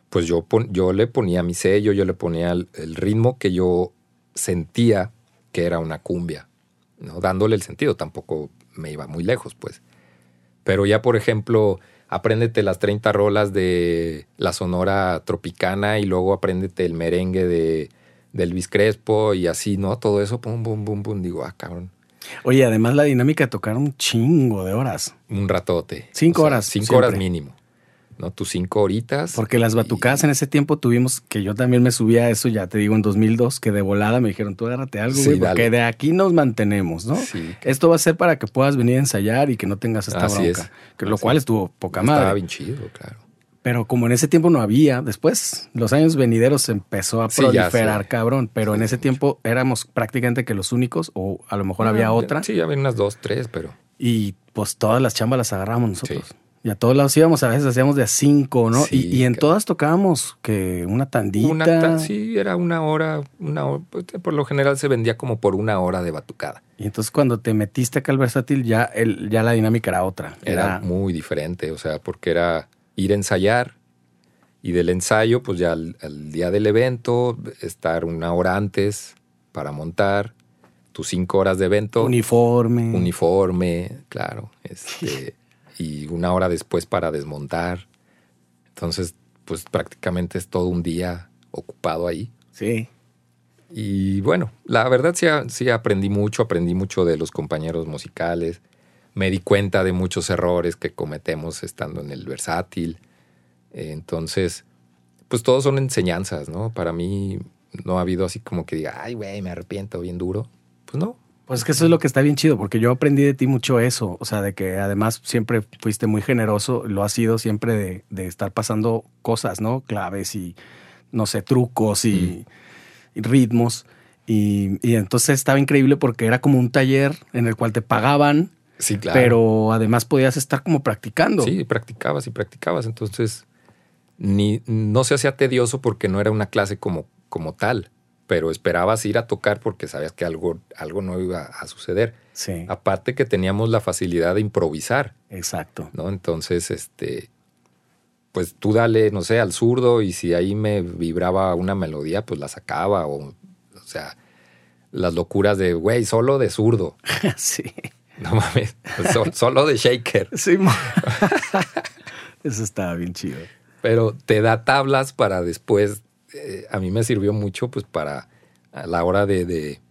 pues yo, pon, yo le ponía mi sello, yo le ponía el, el ritmo que yo sentía que era una cumbia, ¿no? Dándole el sentido, tampoco me iba muy lejos, pues. Pero ya, por ejemplo, apréndete las treinta rolas de la Sonora Tropicana y luego apréndete el merengue de... de Luis Crespo y así, ¿no? Todo eso, pum, pum, pum, pum. Digo, ah, cabrón. Oye, además la dinámica de tocar un chingo de horas. Un ratote. Cinco o sea, horas. Cinco siempre. Horas mínimo, ¿no? Tus cinco horitas. Porque las batucadas y... en ese tiempo tuvimos, que yo también me subí a eso, ya te digo, en dos mil dos, que de volada me dijeron, tú agárrate algo, güey, sí, porque de aquí nos mantenemos, ¿no? Sí. Esto va a ser para que puedas venir a ensayar y que no tengas esta así bronca. Es. Que, lo así cual estuvo poca madre. Estaba bien chido, claro. Pero como en ese tiempo no había, después, los años venideros empezó a sí, proliferar, cabrón. Pero sí, en ese mucho. tiempo éramos prácticamente que los únicos, o a lo mejor no, había otra. Sí, había unas dos, tres, pero... Y pues todas las chambas las agarramos nosotros. Sí. Y a todos lados íbamos, a veces hacíamos de a cinco, ¿no? Sí, y, y en todas tocábamos que una tandita. Una ta- sí, era una hora, una hora, por lo general se vendía como por una hora de batucada. Y entonces cuando te metiste acá al versátil ya, el, ya la dinámica era otra. Era, era muy diferente, o sea, porque era... ir a ensayar y del ensayo pues ya al, al día del evento estar una hora antes para montar tus cinco horas de evento, uniforme uniforme claro este, y una hora después para desmontar. Entonces pues prácticamente es todo un día ocupado ahí. Sí. Y bueno, la verdad sí, sí aprendí mucho aprendí mucho de los compañeros musicales. Me di cuenta de muchos errores que cometemos estando en el versátil. Entonces, pues todos son enseñanzas, ¿no? Para mí no ha habido así como que diga, ay, güey, me arrepiento bien duro. Pues no. Pues es que eso es lo que está bien chido, porque yo aprendí de ti mucho eso. O sea, de que además siempre fuiste muy generoso, lo has sido siempre de, de estar pasando cosas, ¿no? Claves y, no sé, trucos y, mm. y ritmos. Y, y entonces estaba increíble porque era como un taller en el cual te pagaban. Sí, claro. Pero además podías estar como practicando. Sí, practicabas y practicabas. Entonces, ni, no se hacía tedioso porque no era una clase como, como tal, pero esperabas ir a tocar porque sabías que algo, algo no iba a suceder. Sí. Aparte que teníamos la facilidad de improvisar. Exacto. ¿No? Entonces, este, pues tú dale, no sé, al zurdo y si ahí me vibraba una melodía, pues la sacaba. O, o sea, las locuras de, güey, solo de zurdo. Sí. No mames, solo de shaker. Sí, eso estaba bien chido. Pero te da tablas para después. Eh, a mí me sirvió mucho pues para a la hora de, de,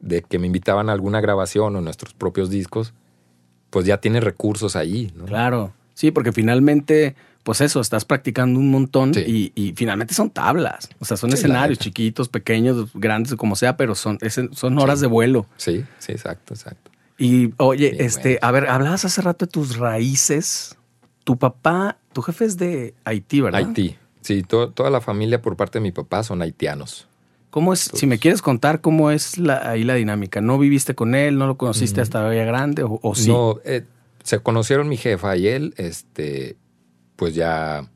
de que me invitaban a alguna grabación o nuestros propios discos, pues ya tienes recursos ahí, ¿no? Claro, sí, porque finalmente, pues eso, estás practicando un montón sí. y, y finalmente son tablas. O sea, son sí, escenarios chiquitos, pequeños, grandes, como sea, pero son, es, son horas sí. de vuelo. Sí, sí, exacto, exacto. Y oye, bien, este, bueno. a ver, hablabas hace rato de tus raíces. Tu papá, tu jefe es de Haití, ¿verdad? Haití. Sí, to- toda la familia por parte de mi papá son haitianos. ¿Cómo es? Entonces, si me quieres contar cómo es la, ahí la dinámica. ¿No viviste con él? ¿No lo conociste uh-huh. hasta ya grande? ¿O, o sí? No, eh, se conocieron mi jefa y él, este, pues ya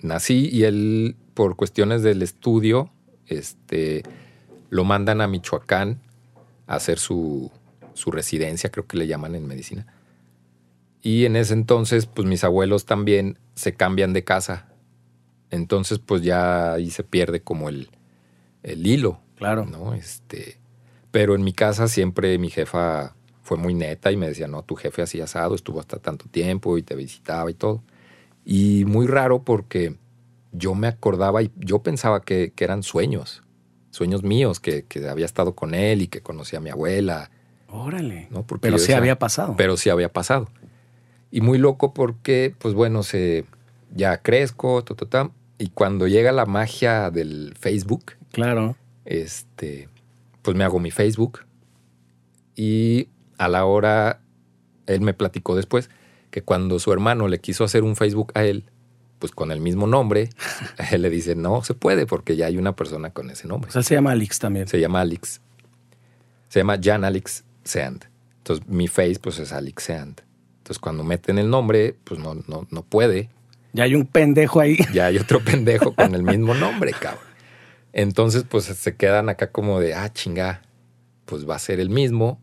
nací y él por cuestiones del estudio este, lo mandan a Michoacán a hacer su, su residencia, creo que le llaman en medicina. Y en ese entonces, pues mis abuelos también se cambian de casa. Entonces, pues ya ahí se pierde como el, el hilo. Claro. ¿No? Este, pero en mi casa siempre mi jefa fue muy neta y me decía, no, tu jefe así asado, estuvo hasta tanto tiempo y te visitaba y todo. Y muy raro porque yo me acordaba y yo pensaba que, que eran sueños, sueños míos, que, que había estado con él y que conocía a mi abuela. Órale. ¿No? Porque pero sí decía, había pasado. Pero sí había pasado. Y muy loco porque, pues bueno, se, ya crezco, ta, ta, ta, y cuando llega la magia del Facebook, claro, este, pues me hago mi Facebook. Y a la hora, él me platicó después que cuando su hermano le quiso hacer un Facebook a él, pues con el mismo nombre, él le dice, no se puede porque ya hay una persona con ese nombre. O sea, se llama Alex también. Se llama Alex. Se llama Jan Alex Seand. Entonces, mi face, pues es Alex Seand. Entonces, cuando meten el nombre, pues no, no, no puede. Ya hay un pendejo ahí. Ya hay otro pendejo con el mismo nombre, cabrón. Entonces, pues se quedan acá como de, ah, chinga, pues va a ser el mismo.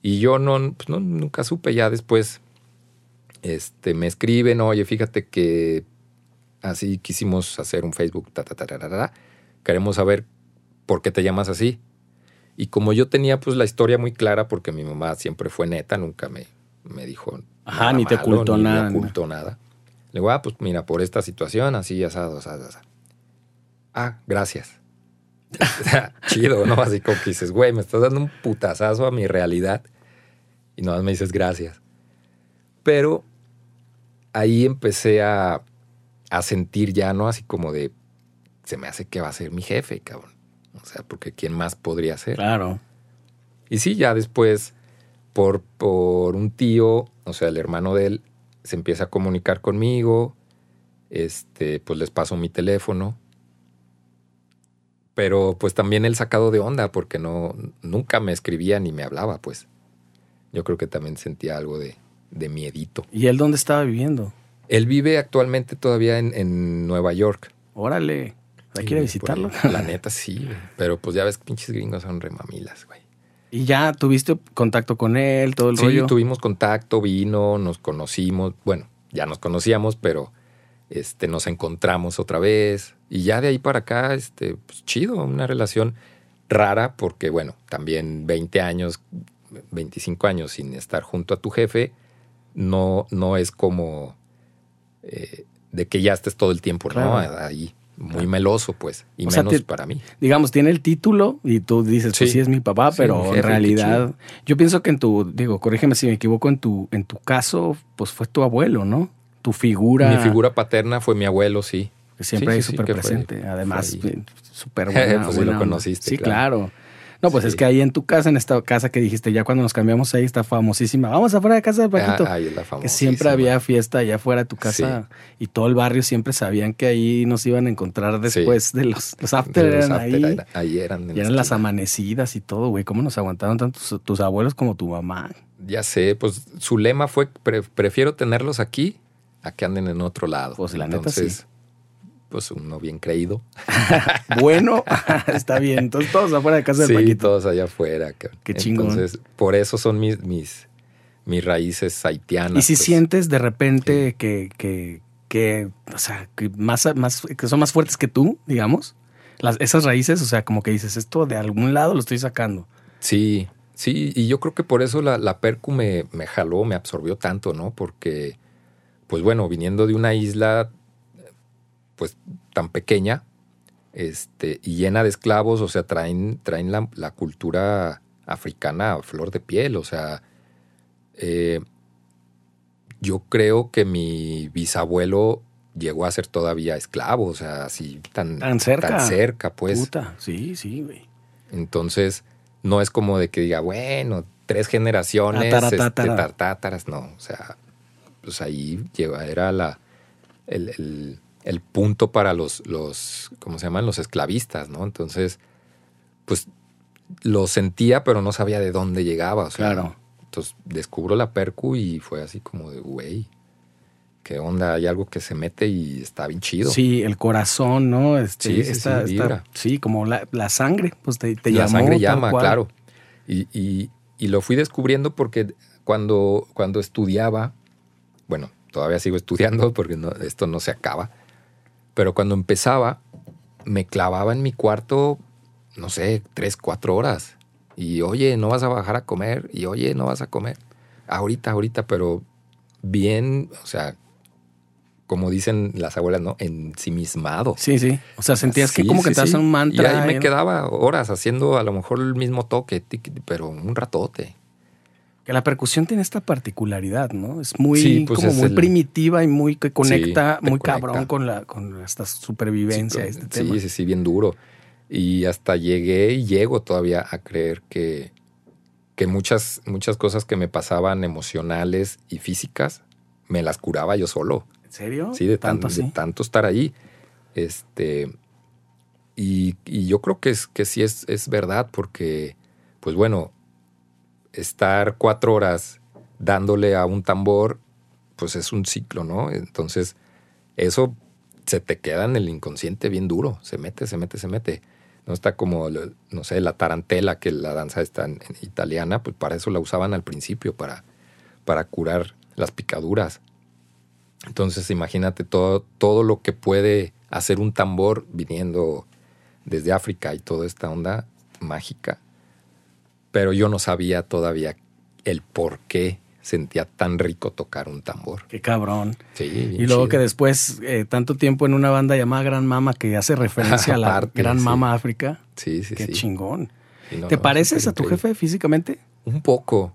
Y yo no, pues, no nunca supe. Ya después este, me escriben, oye, fíjate que así quisimos hacer un Facebook, ta, ta, ta, ta, ta, ta. Queremos saber por qué te llamas así. Y como yo tenía pues la historia muy clara, porque mi mamá siempre fue neta, nunca me... me dijo, ajá, ni te ocultó nada. Ni me ocultó nada. Le digo, ah, pues mira, por esta situación, así, asado, asado, asado. Ah, gracias. Chido, ¿no? Así como que dices, güey, me estás dando un putazazo a mi realidad. Y nada más me dices gracias. Pero ahí empecé a, a sentir ya, ¿no? Así como de, se me hace que va a ser mi jefe, cabrón. O sea, porque ¿quién más podría ser? Claro. Y sí, ya después... Por, por un tío, o sea, el hermano de él, se empieza a comunicar conmigo, este, pues les paso mi teléfono. Pero pues también él sacado de onda, porque no, nunca me escribía ni me hablaba, pues. Yo creo que también sentía algo de, de miedito. ¿Y él dónde estaba viviendo? Él vive actualmente todavía en, en Nueva York. ¡Órale! ¿La quiere visitarlo? Por, la neta sí, pero pues ya ves que pinches gringos son remamilas, güey. ¿Y ya tuviste contacto con él, todo el sí, rollo? Sí, tuvimos contacto, vino, nos conocimos. Bueno, ya nos conocíamos, pero este, nos encontramos otra vez. Y ya de ahí para acá, este, pues chido, una relación rara porque, bueno, también veinte años, veinticinco años sin estar junto a tu jefe, no, no es como eh, de que ya estés todo el tiempo, claro, ¿no? Ahí. Muy meloso, pues, y o menos sea, te, para mí. Digamos, tiene el título y tú dices, sí, pues sí es mi papá, sí, pero mujer, en realidad... Yo pienso que en tu, digo, corrígeme si me equivoco, en tu, en tu caso, pues fue tu abuelo, ¿no? Tu figura... Mi figura paterna fue mi abuelo, sí. Que siempre ahí sí, súper sí, sí, presente, fue, además, súper bueno. Pues sí lo conociste. Sí, claro. No, pues sí. Es que ahí en tu casa, en esta casa que dijiste, ya cuando nos cambiamos ahí, está famosísima. Vamos afuera de casa de Paquito. Ah, ahí es la famosísima. Que siempre había fiesta allá afuera de tu casa. Sí. Y todo el barrio siempre sabían que ahí nos iban a encontrar después sí. de los, los after. De los eran after, ahí. Era, ahí eran. Y eran las amanecidas y todo, güey. ¿Cómo nos aguantaron tanto tus, tus abuelos como tu mamá? Ya sé, pues su lema fue, pre, prefiero tenerlos aquí a que anden en otro lado. Pues la Entonces, neta sí. Pues uno bien creído. Bueno, está bien. Entonces todos afuera de casa de Paquito. Sí, todos allá afuera. Qué chingón. Entonces, por eso son mis, mis, mis raíces haitianas. ¿Y si pues, sientes de repente sí. que, que, que, o sea, que, más, más, que son más fuertes que tú, digamos? Las, esas raíces, o sea, como que dices, esto de algún lado lo estoy sacando. Sí, sí. Y yo creo que por eso la, la percu me, me jaló, me absorbió tanto, ¿no? Porque, pues bueno, viniendo de una isla... pues tan pequeña este, y llena de esclavos, o sea, traen, traen la, la cultura africana a flor de piel. O sea, eh, yo creo que mi bisabuelo llegó a ser todavía esclavo, o sea, así tan, ¿Tan cerca, tan cerca pues. Puta. Sí, sí, güey. Entonces, no es como de que diga, bueno, tres generaciones, tartátaras, no. O sea, pues ahí era la... el, el el punto para los, los, ¿cómo se llaman? Los esclavistas, ¿no? Entonces, pues, lo sentía, pero no sabía de dónde llegaba. O sea, claro. Entonces, descubro la percu y fue así como de, güey, ¿Qué onda? Hay algo que se mete y está bien chido. Sí, el corazón, ¿no? Este, sí, esta, sí, esta, sí, como la, la sangre, pues te, te la llamó. La sangre llama, cual. Claro. Y, y, y lo fui descubriendo porque cuando, cuando estudiaba, bueno, todavía sigo estudiando porque no, esto no se acaba, pero cuando empezaba, me clavaba en mi cuarto, no sé, tres, cuatro horas. Y oye, no vas a bajar a comer. Y oye, no vas a comer. Ahorita, ahorita, pero bien, o sea, como dicen las abuelas, ¿no? Ensimismado. Sí, sí. O sea, sentías así, que como sí, que te hacen sí. un mantra. Y ahí me quedaba horas haciendo a lo mejor el mismo toque, pero un ratote. Que la percusión tiene esta particularidad, ¿no? Es muy, sí, pues como es muy el... primitiva y muy que conecta, sí, muy conecta. Cabrón con la con esta supervivencia. Sí, este sí, tema. sí, sí, bien duro. Y hasta llegué y llego todavía a creer que, que muchas, muchas cosas que me pasaban emocionales y físicas me las curaba yo solo. ¿En serio? Sí, de tanto, tan, sí? de tanto estar ahí. Este, y, y yo creo que, es, que sí es, es verdad, porque, pues bueno, estar cuatro horas dándole a un tambor, pues es un ciclo, ¿no? Entonces, eso se te queda en el inconsciente bien duro. Se mete, se mete, se mete. No está como, no sé, la tarantela, que la danza está en, en italiana, pues para eso la usaban al principio, para, para curar las picaduras. Entonces imagínate todo, todo lo que puede hacer un tambor viniendo desde África y toda esta onda mágica. Pero yo no sabía todavía el por qué sentía tan rico tocar un tambor. ¡Qué cabrón! Sí, bien Y luego chido. Que después, eh, tanto tiempo en una banda llamada GrandMama, que hace referencia a la Parte, GrandMama sí. África. Sí, sí, Qué sí. chingón. Sí, no, ¿Te no, pareces a tu increíble. jefe físicamente? Un poco.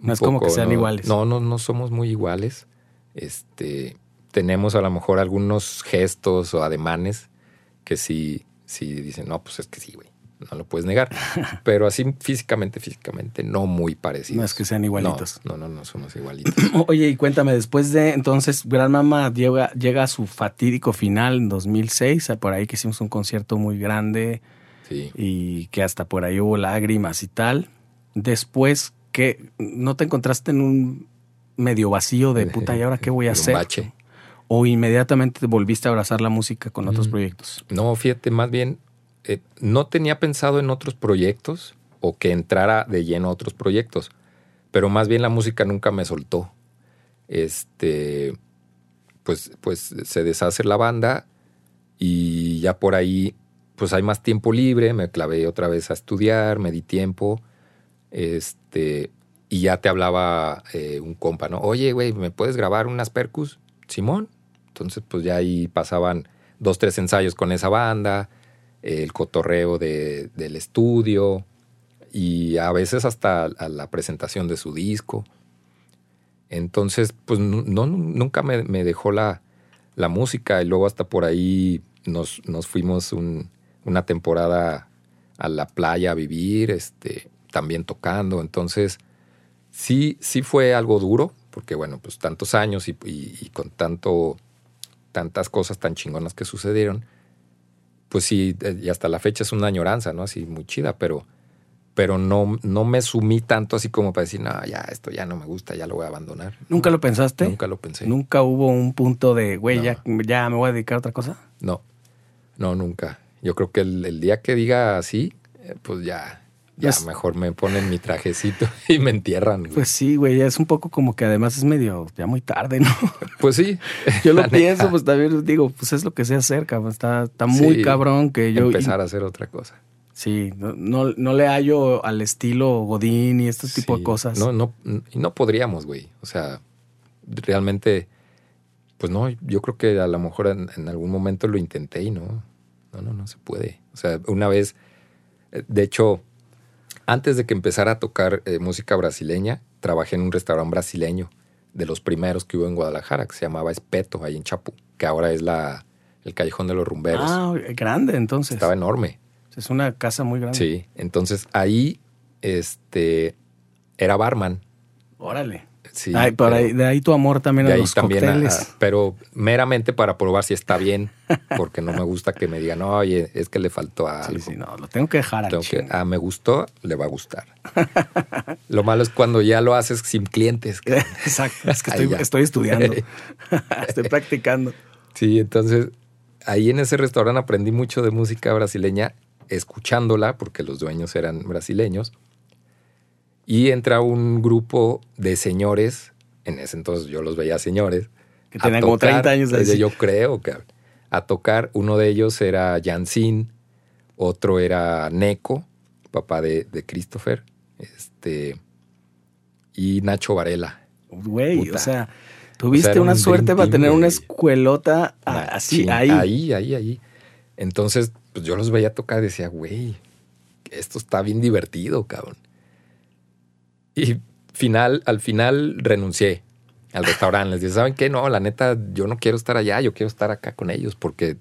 Un no es poco, como que sean no, iguales. No, no, no somos muy iguales. Este, tenemos a lo mejor algunos gestos o ademanes que sí, sí dicen, no, pues es que sí, güey, no lo puedes negar. Pero así físicamente, físicamente, no muy parecidos. No es que sean igualitos. No, no, no, no somos igualitos. Oye, y cuéntame, después de entonces, GrandMama llega, llega a su fatídico final en dos mil seis, por ahí que hicimos un concierto muy grande sí. y que hasta por ahí hubo lágrimas y tal. Después, ¿qué? ¿No te encontraste en un medio vacío de puta y ahora qué voy a hacer? Bache. ¿O inmediatamente te volviste a abrazar la música con mm. otros proyectos? No, fíjate, más bien eh, no tenía pensado en otros proyectos o que entrara de lleno a otros proyectos, pero más bien la música nunca me soltó. Este, pues, pues se deshace la banda y ya por ahí pues hay más tiempo libre, me clavé otra vez a estudiar, me di tiempo, este... Y ya te hablaba eh, un compa, ¿no? Oye, güey, ¿me puedes grabar unas percus? Simón. Entonces, pues ya ahí pasaban dos, tres ensayos con esa banda, eh, el cotorreo de, del estudio y a veces hasta a la presentación de su disco. Entonces, pues no, nunca me, me dejó la, la música. Y luego hasta por ahí nos, nos fuimos un, una temporada a la playa a vivir, este, también tocando. Entonces... Sí, sí fue algo duro, porque bueno, pues tantos años y, y, y con tanto, tantas cosas tan chingonas que sucedieron, pues sí, y hasta la fecha es una añoranza, ¿no? Así muy chida, pero, pero no, no me sumí tanto así como para decir, no, ya, esto ya no me gusta, ya lo voy a abandonar. ¿Nunca no, lo pensaste? Nunca lo pensé. ¿Nunca hubo un punto de, güey, no. ya, ya me voy a dedicar a otra cosa? No, no, nunca. Yo creo que el, el día que diga así, pues ya... Ya, pues, mejor me ponen mi trajecito y me entierran. Güey. Pues sí, güey, es un poco como que además es medio ya muy tarde, ¿no? Pues sí. Yo lo pienso, neta. Pues también digo, pues es lo que se acerca, pues está, está muy sí, cabrón que yo... Empezar y, a hacer otra cosa. Sí, no, no, no le hallo al estilo Godín y este tipo sí, de cosas. No, no, no podríamos, güey. O sea, realmente, pues no, yo creo que a lo mejor en, en algún momento lo intenté y no, no, no, no se puede. O sea, una vez, de hecho... Antes de que empezara a tocar eh, música brasileña, trabajé en un restaurante brasileño de los primeros que hubo en Guadalajara, que se llamaba Espeto, ahí en Chapu, que ahora es la, el Callejón de los Rumberos. Ah, grande entonces. Estaba enorme. Es una casa muy grande. Sí, entonces ahí este, era barman. Órale. Sí, ay, para ahí, de ahí tu amor también a los cócteles. A, a, pero meramente para probar si está bien, porque no me gusta que me digan, oye, es que le faltó algo. Sí, sí, no, lo tengo que dejar tengo que, Ah, me gustó, le va a gustar. Lo malo es cuando ya lo haces sin clientes. Exacto, es que estoy, estoy estudiando, estoy practicando. Sí, entonces ahí en ese restaurante aprendí mucho de música brasileña, escuchándola, porque los dueños eran brasileños. Y entra un grupo de señores, en ese entonces yo los veía señores. Que tenían como treinta años de edad. Yo creo que a tocar, uno de ellos era Jansin, otro era Neco, papá de, de Christopher, este, y Nacho Varela. Güey, o sea, tuviste o sea, una un suerte para tener una escuelota una, así, ahí. Ahí, ahí, ahí. Entonces, pues yo los veía tocar y decía, güey, esto está bien divertido, cabrón. Y final, al final renuncié al restaurante. Les dije, ¿saben qué? No, la neta, yo no quiero estar allá, yo quiero estar acá con ellos, porque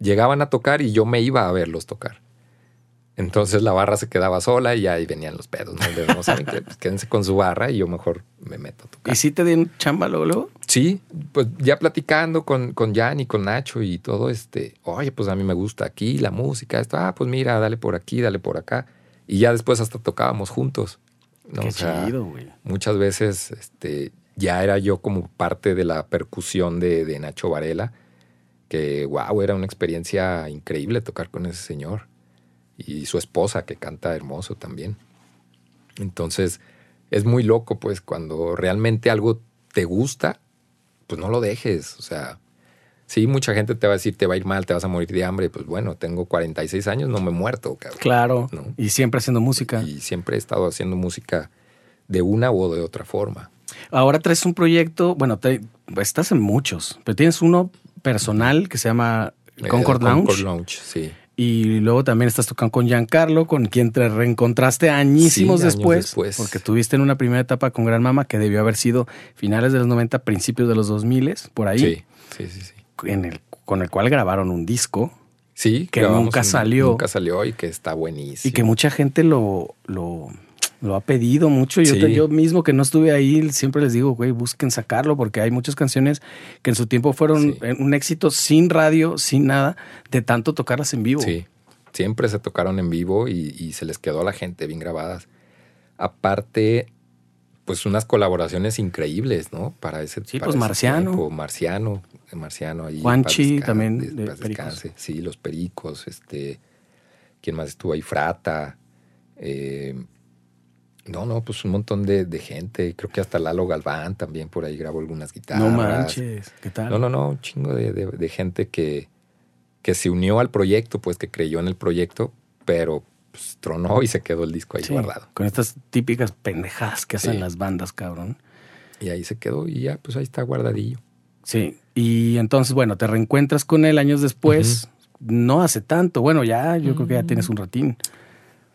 llegaban a tocar y yo me iba a verlos tocar. Entonces la barra se quedaba sola y ahí venían los pedos. No, no saben qué, pues quédense con su barra y yo mejor me meto a tocar. ¿Y si te dieron chamba luego? Sí, pues ya platicando con, con Jan y con Nacho y todo, este, oye, pues a mí me gusta aquí la música, esto, ah, pues mira, dale por aquí, dale por acá. Y ya después hasta tocábamos juntos, ¿no? Qué o sea, chido, güey. Muchas veces este, ya era yo como parte de la percusión de, de Nacho Varela, que wow, era una experiencia increíble tocar con ese señor. Y su esposa, que canta hermoso también. Entonces, es muy loco, pues, cuando realmente algo te gusta, pues no lo dejes. O sea, sí, mucha gente te va a decir, te va a ir mal, te vas a morir de hambre. Pues bueno, tengo cuarenta y seis años, no me he muerto, cabrón. Claro, ¿no? Y siempre haciendo música. Y siempre he estado haciendo música de una o de otra forma. Ahora traes un proyecto, bueno, te, estás en muchos, pero tienes uno personal que se llama Concorde Lounge. Concorde Lounge, sí. Y luego también estás tocando con Giancarlo, con quien te reencontraste añísimos sí, después, después. Porque tuviste en una primera etapa con GrandMama que debió haber sido finales de los noventa, principios de los dos mil, por ahí. Sí, sí, sí, sí. En el, con el cual grabaron un disco sí, que nunca salió. Un, nunca salió y que está buenísimo. Y que mucha gente lo, lo, lo ha pedido mucho. Yo, sí. te, yo mismo que no estuve ahí, siempre les digo, güey, busquen sacarlo porque hay muchas canciones que en su tiempo fueron sí. un éxito sin radio, sin nada, de tanto tocarlas en vivo. Sí, siempre se tocaron en vivo y, y se les quedó a la gente bien grabadas. Aparte, pues unas colaboraciones increíbles, ¿no? Para ese Sí, para pues ese Marciano. Tiempo. Marciano. Marciano ahí. Juanchi también. De Pericos. Sí, los Pericos. Este, ¿quién más estuvo ahí? Frata. Eh, no, no, pues un montón de, de gente. Creo que hasta Lalo Galván también por ahí grabó algunas guitarras. No manches. ¿Qué tal? No, no, no. Un chingo de, de, de gente que, que se unió al proyecto, pues que creyó en el proyecto, pero... Pues, tronó y se quedó el disco ahí sí, guardado. Con estas típicas pendejadas que hacen sí. las bandas, cabrón. Y ahí se quedó y ya, pues ahí está guardadillo. Sí, y entonces, bueno, te reencuentras con él años después. Uh-huh. No hace tanto, bueno, ya, yo uh-huh. creo que ya tienes un ratín.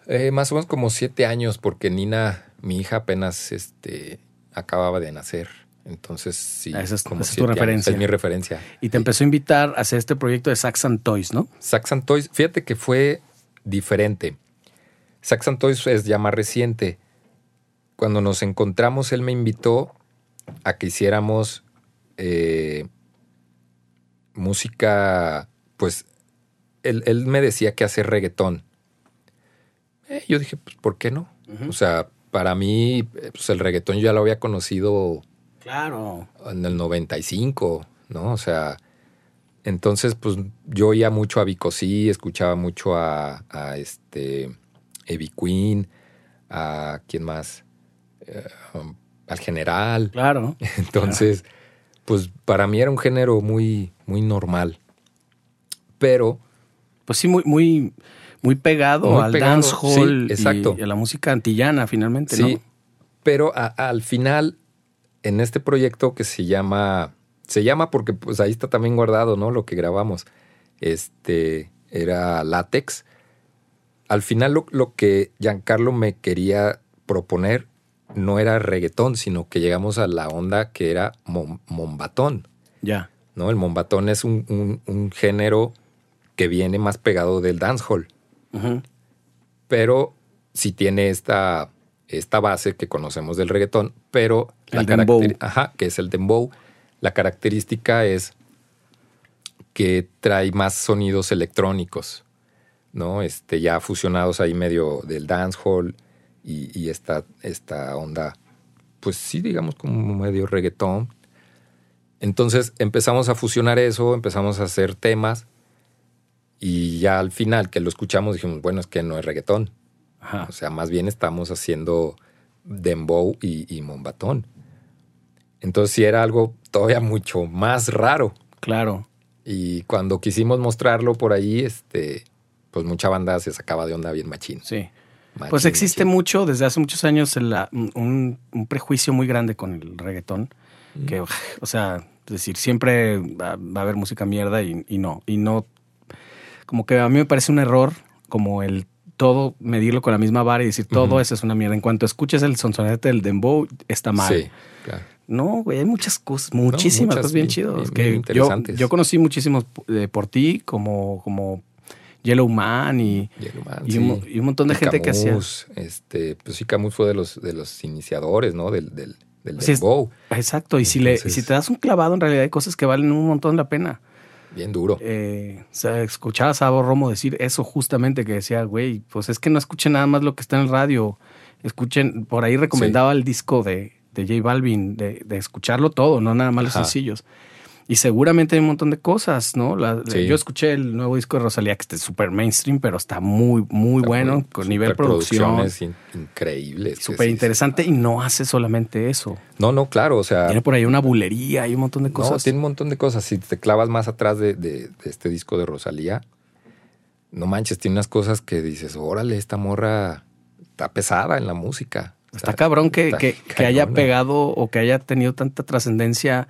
Eh, más o menos como siete años, porque Nina, mi hija, apenas este, acababa de nacer. Entonces, sí. Esa es, como esa es tu referencia. Años, es mi referencia. Y te sí. empezó a invitar a hacer este proyecto de Sax and Toys, ¿no? Sax and Toys, fíjate que fue diferente. Sax and Toys es ya más reciente. Cuando nos encontramos, él me invitó a que hiciéramos eh, música, pues él, él me decía que hacer reggaetón. Eh, yo dije, pues, ¿por qué no? Uh-huh. O sea, para mí, pues el reggaetón yo ya lo había conocido claro. en el noventa y cinco, ¿no? O sea, entonces, pues yo oía mucho a Bicosí, escuchaba mucho a, a este... Evie Queen, a quién más, uh, al General. Claro. Entonces, claro. pues para mí era un género muy, muy normal. Pero. Pues sí, muy, muy, muy pegado muy al pegado. dancehall sí, exacto. Y, y a la música antillana, finalmente, sí, ¿no? Pero a, al final, en este proyecto que se llama. Se llama porque pues ahí está también guardado, ¿no? Lo que grabamos. Este era Látex. Al final lo, lo que Giancarlo me quería proponer no era reggaetón, sino que llegamos a la onda que era mom, mombatón. Ya. ¿No? El mombatón es un, un, un género que viene más pegado del dancehall. Uh-huh. Pero sí tiene esta esta base que conocemos del reggaetón, pero el la ajá, que es el dembow. La característica es que trae más sonidos electrónicos, ¿no? Este, ya fusionados ahí medio del dancehall y, y esta, esta onda, pues sí, digamos como medio reggaetón. Entonces empezamos a fusionar eso, empezamos a hacer temas y ya al final que lo escuchamos dijimos, bueno, es que no es reggaetón. Ajá. O sea, más bien estamos haciendo dembow y, y mombatón. Entonces sí era algo todavía mucho más raro. Claro. Y cuando quisimos mostrarlo por ahí, este, pues mucha banda se sacaba de onda bien machín. Sí. Machín, pues existe machín. mucho, desde hace muchos años, el, un, un prejuicio muy grande con el reggaetón. Mm. Que, o sea, es decir, siempre va, va a haber música mierda y, y no. Y no, como que a mí me parece un error, como el todo, medirlo con la misma vara y decir todo uh-huh. eso es una mierda. En cuanto escuches el sonsonete del dembow, está mal. Sí, claro. No, güey, hay muchas cosas, muchísimas no, muchas, cosas bien chidas. Yo, yo conocí muchísimos eh, por ti, como, como Yellow Man y, Yellow Man, y, sí. un, y un montón de y gente Camus, que hacía. Este, pues sí, Camus fue de los, de los iniciadores, ¿no? Del, del, del, del dembow. Exacto. Y Entonces, si le, y si te das un clavado, en realidad hay cosas que valen un montón la pena. Bien duro. Eh, o sea, escuchaba a Sabo Romo decir eso justamente, que decía, güey, pues es que no escuchen nada más lo que está en el radio. Escuchen, por ahí recomendaba sí. el disco de, de J Balvin, de, de escucharlo todo, no nada más los Ajá. sencillos. Y seguramente hay un montón de cosas, ¿no? La, sí. Yo escuché el nuevo disco de Rosalía, que es súper mainstream, pero está muy, muy está bueno, muy, con nivel producción. producciones increíbles. Súper interesante sí. y no hace solamente eso. No, no, claro, o sea... Tiene por ahí una bulería y un montón de cosas. No, tiene un montón de cosas. Si te clavas más atrás de, de, de este disco de Rosalía, no manches, tiene unas cosas que dices, órale, esta morra está pesada en la música. Está, está cabrón que, está que, que haya pegado o que haya tenido tanta trascendencia...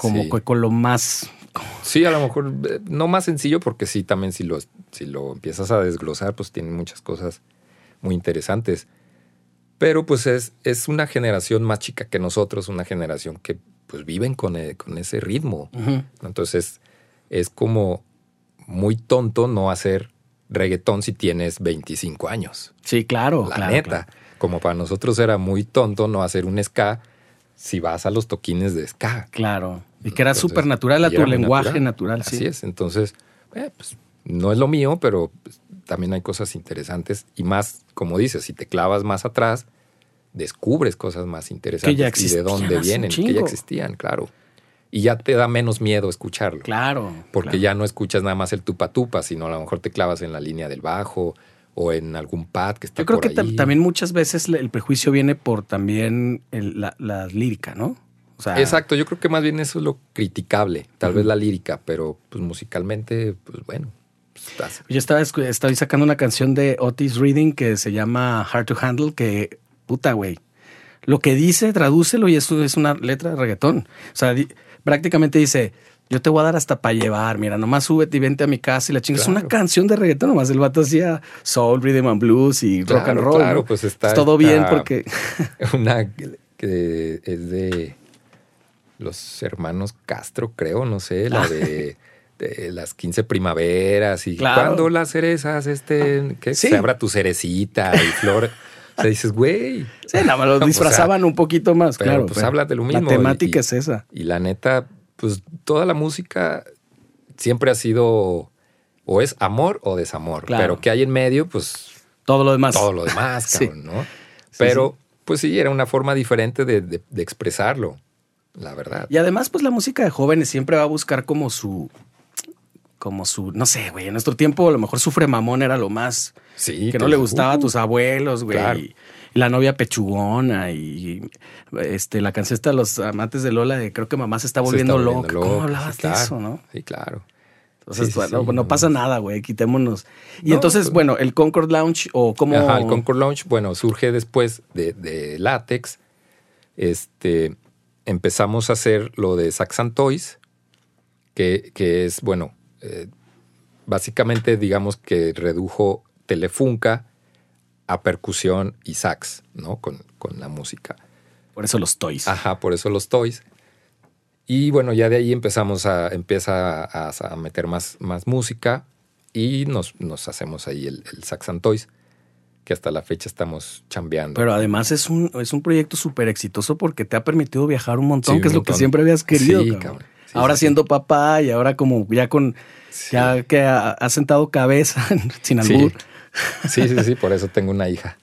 Como sí. con lo más... Como... Sí, a lo mejor no más sencillo, porque sí, también si lo, si lo empiezas a desglosar, pues tiene muchas cosas muy interesantes. Pero pues es, es una generación más chica que nosotros, una generación que pues viven con, con ese ritmo. Uh-huh. Entonces es como muy tonto no hacer reggaetón si tienes veinticinco años. Sí, claro. La claro, neta. Claro. Como para nosotros era muy tonto no hacer un ska si vas a los toquines de ska. Claro. Y que era súper natural a tu lenguaje natural. natural sí. Así es. Entonces, eh, pues, no es lo mío, pero pues, también hay cosas interesantes. Y más, como dices, si te clavas más atrás, descubres cosas más interesantes. Que ya existían, y de dónde vienen, que ya existían, claro. Y ya te da menos miedo escucharlo. Claro. Porque claro. ya no escuchas nada más el tupa tupa, sino a lo mejor te clavas en la línea del bajo o en algún pad que está por ahí. Yo creo que t- también muchas veces el prejuicio viene por también el, la, la lírica, ¿no? O sea, exacto, yo creo que más bien eso es lo criticable, tal uh-huh. vez la lírica, pero pues musicalmente, pues bueno. Pues, yo estaba, estaba sacando una canción de Otis Reading que se llama Hard to Handle, que puta, güey. Lo que dice, tradúcelo y eso es una letra de reggaetón. O sea, di- prácticamente dice... Yo te voy a dar hasta para llevar, mira, nomás súbete y vente a mi casa y la chingas. Claro. Es una canción de reggaetón, nomás el vato hacía soul, rhythm and blues y claro, rock and roll. Claro, ¿no? Pues está... Es todo bien porque... Una que es de los hermanos Castro, creo, no sé, la de, de las quince primaveras y claro. cuando las cerezas este que sí. se abra tu cerecita y flor... O sea, dices, güey. Sí, nada más lo no, disfrazaban o sea, un poquito más, pero, claro. Pues pero hablas de lo mismo. La temática y, es esa. Y la neta... Pues toda la música siempre ha sido o es amor o desamor. Claro. Pero que hay en medio, pues... Todo lo demás. Todo lo demás, cabrón, sí. ¿no? Pero, sí, sí. pues sí, era una forma diferente de, de, de expresarlo, la verdad. Y además, pues la música de jóvenes siempre va a buscar como su... Como su... No sé, güey. En nuestro tiempo, a lo mejor Sufre Mamón era lo más... Sí. Que no le gustaba uh, a tus abuelos, güey. Claro. La novia pechugona y este la canción está Los amantes de Lola de creo que mamá se está volviendo, se está volviendo loca. loca. ¿Cómo hablabas sí, claro. de eso, no? Sí, claro. Entonces, sí, sí, bueno, sí, no, no pasa nada, güey, quitémonos. Y no, entonces, pues, bueno, el Concorde Lounge o cómo... Ajá, el Concorde Lounge, bueno, surge después de, de Látex. Este, empezamos a hacer lo de Sax and Toys, que, que es, bueno, eh, básicamente digamos que redujo Telefunka a percusión y sax, ¿no? Con, con la música. Por eso los toys. Ajá, por eso los toys. Y bueno, ya de ahí empezamos a, empieza a, a meter más, más música y nos, nos hacemos ahí el, el Sax and Toys. que hasta la fecha estamos chambeando. Pero además es un, es un proyecto súper exitoso porque te ha permitido viajar un montón, sí, que un es montón. Lo que siempre habías querido. Sí, cabrón. cabrón. Sí, ahora sí, siendo sí. papá y ahora como ya con sí. ya que has sentado cabeza sin albur. Sí. sí, sí, sí, por eso tengo una hija.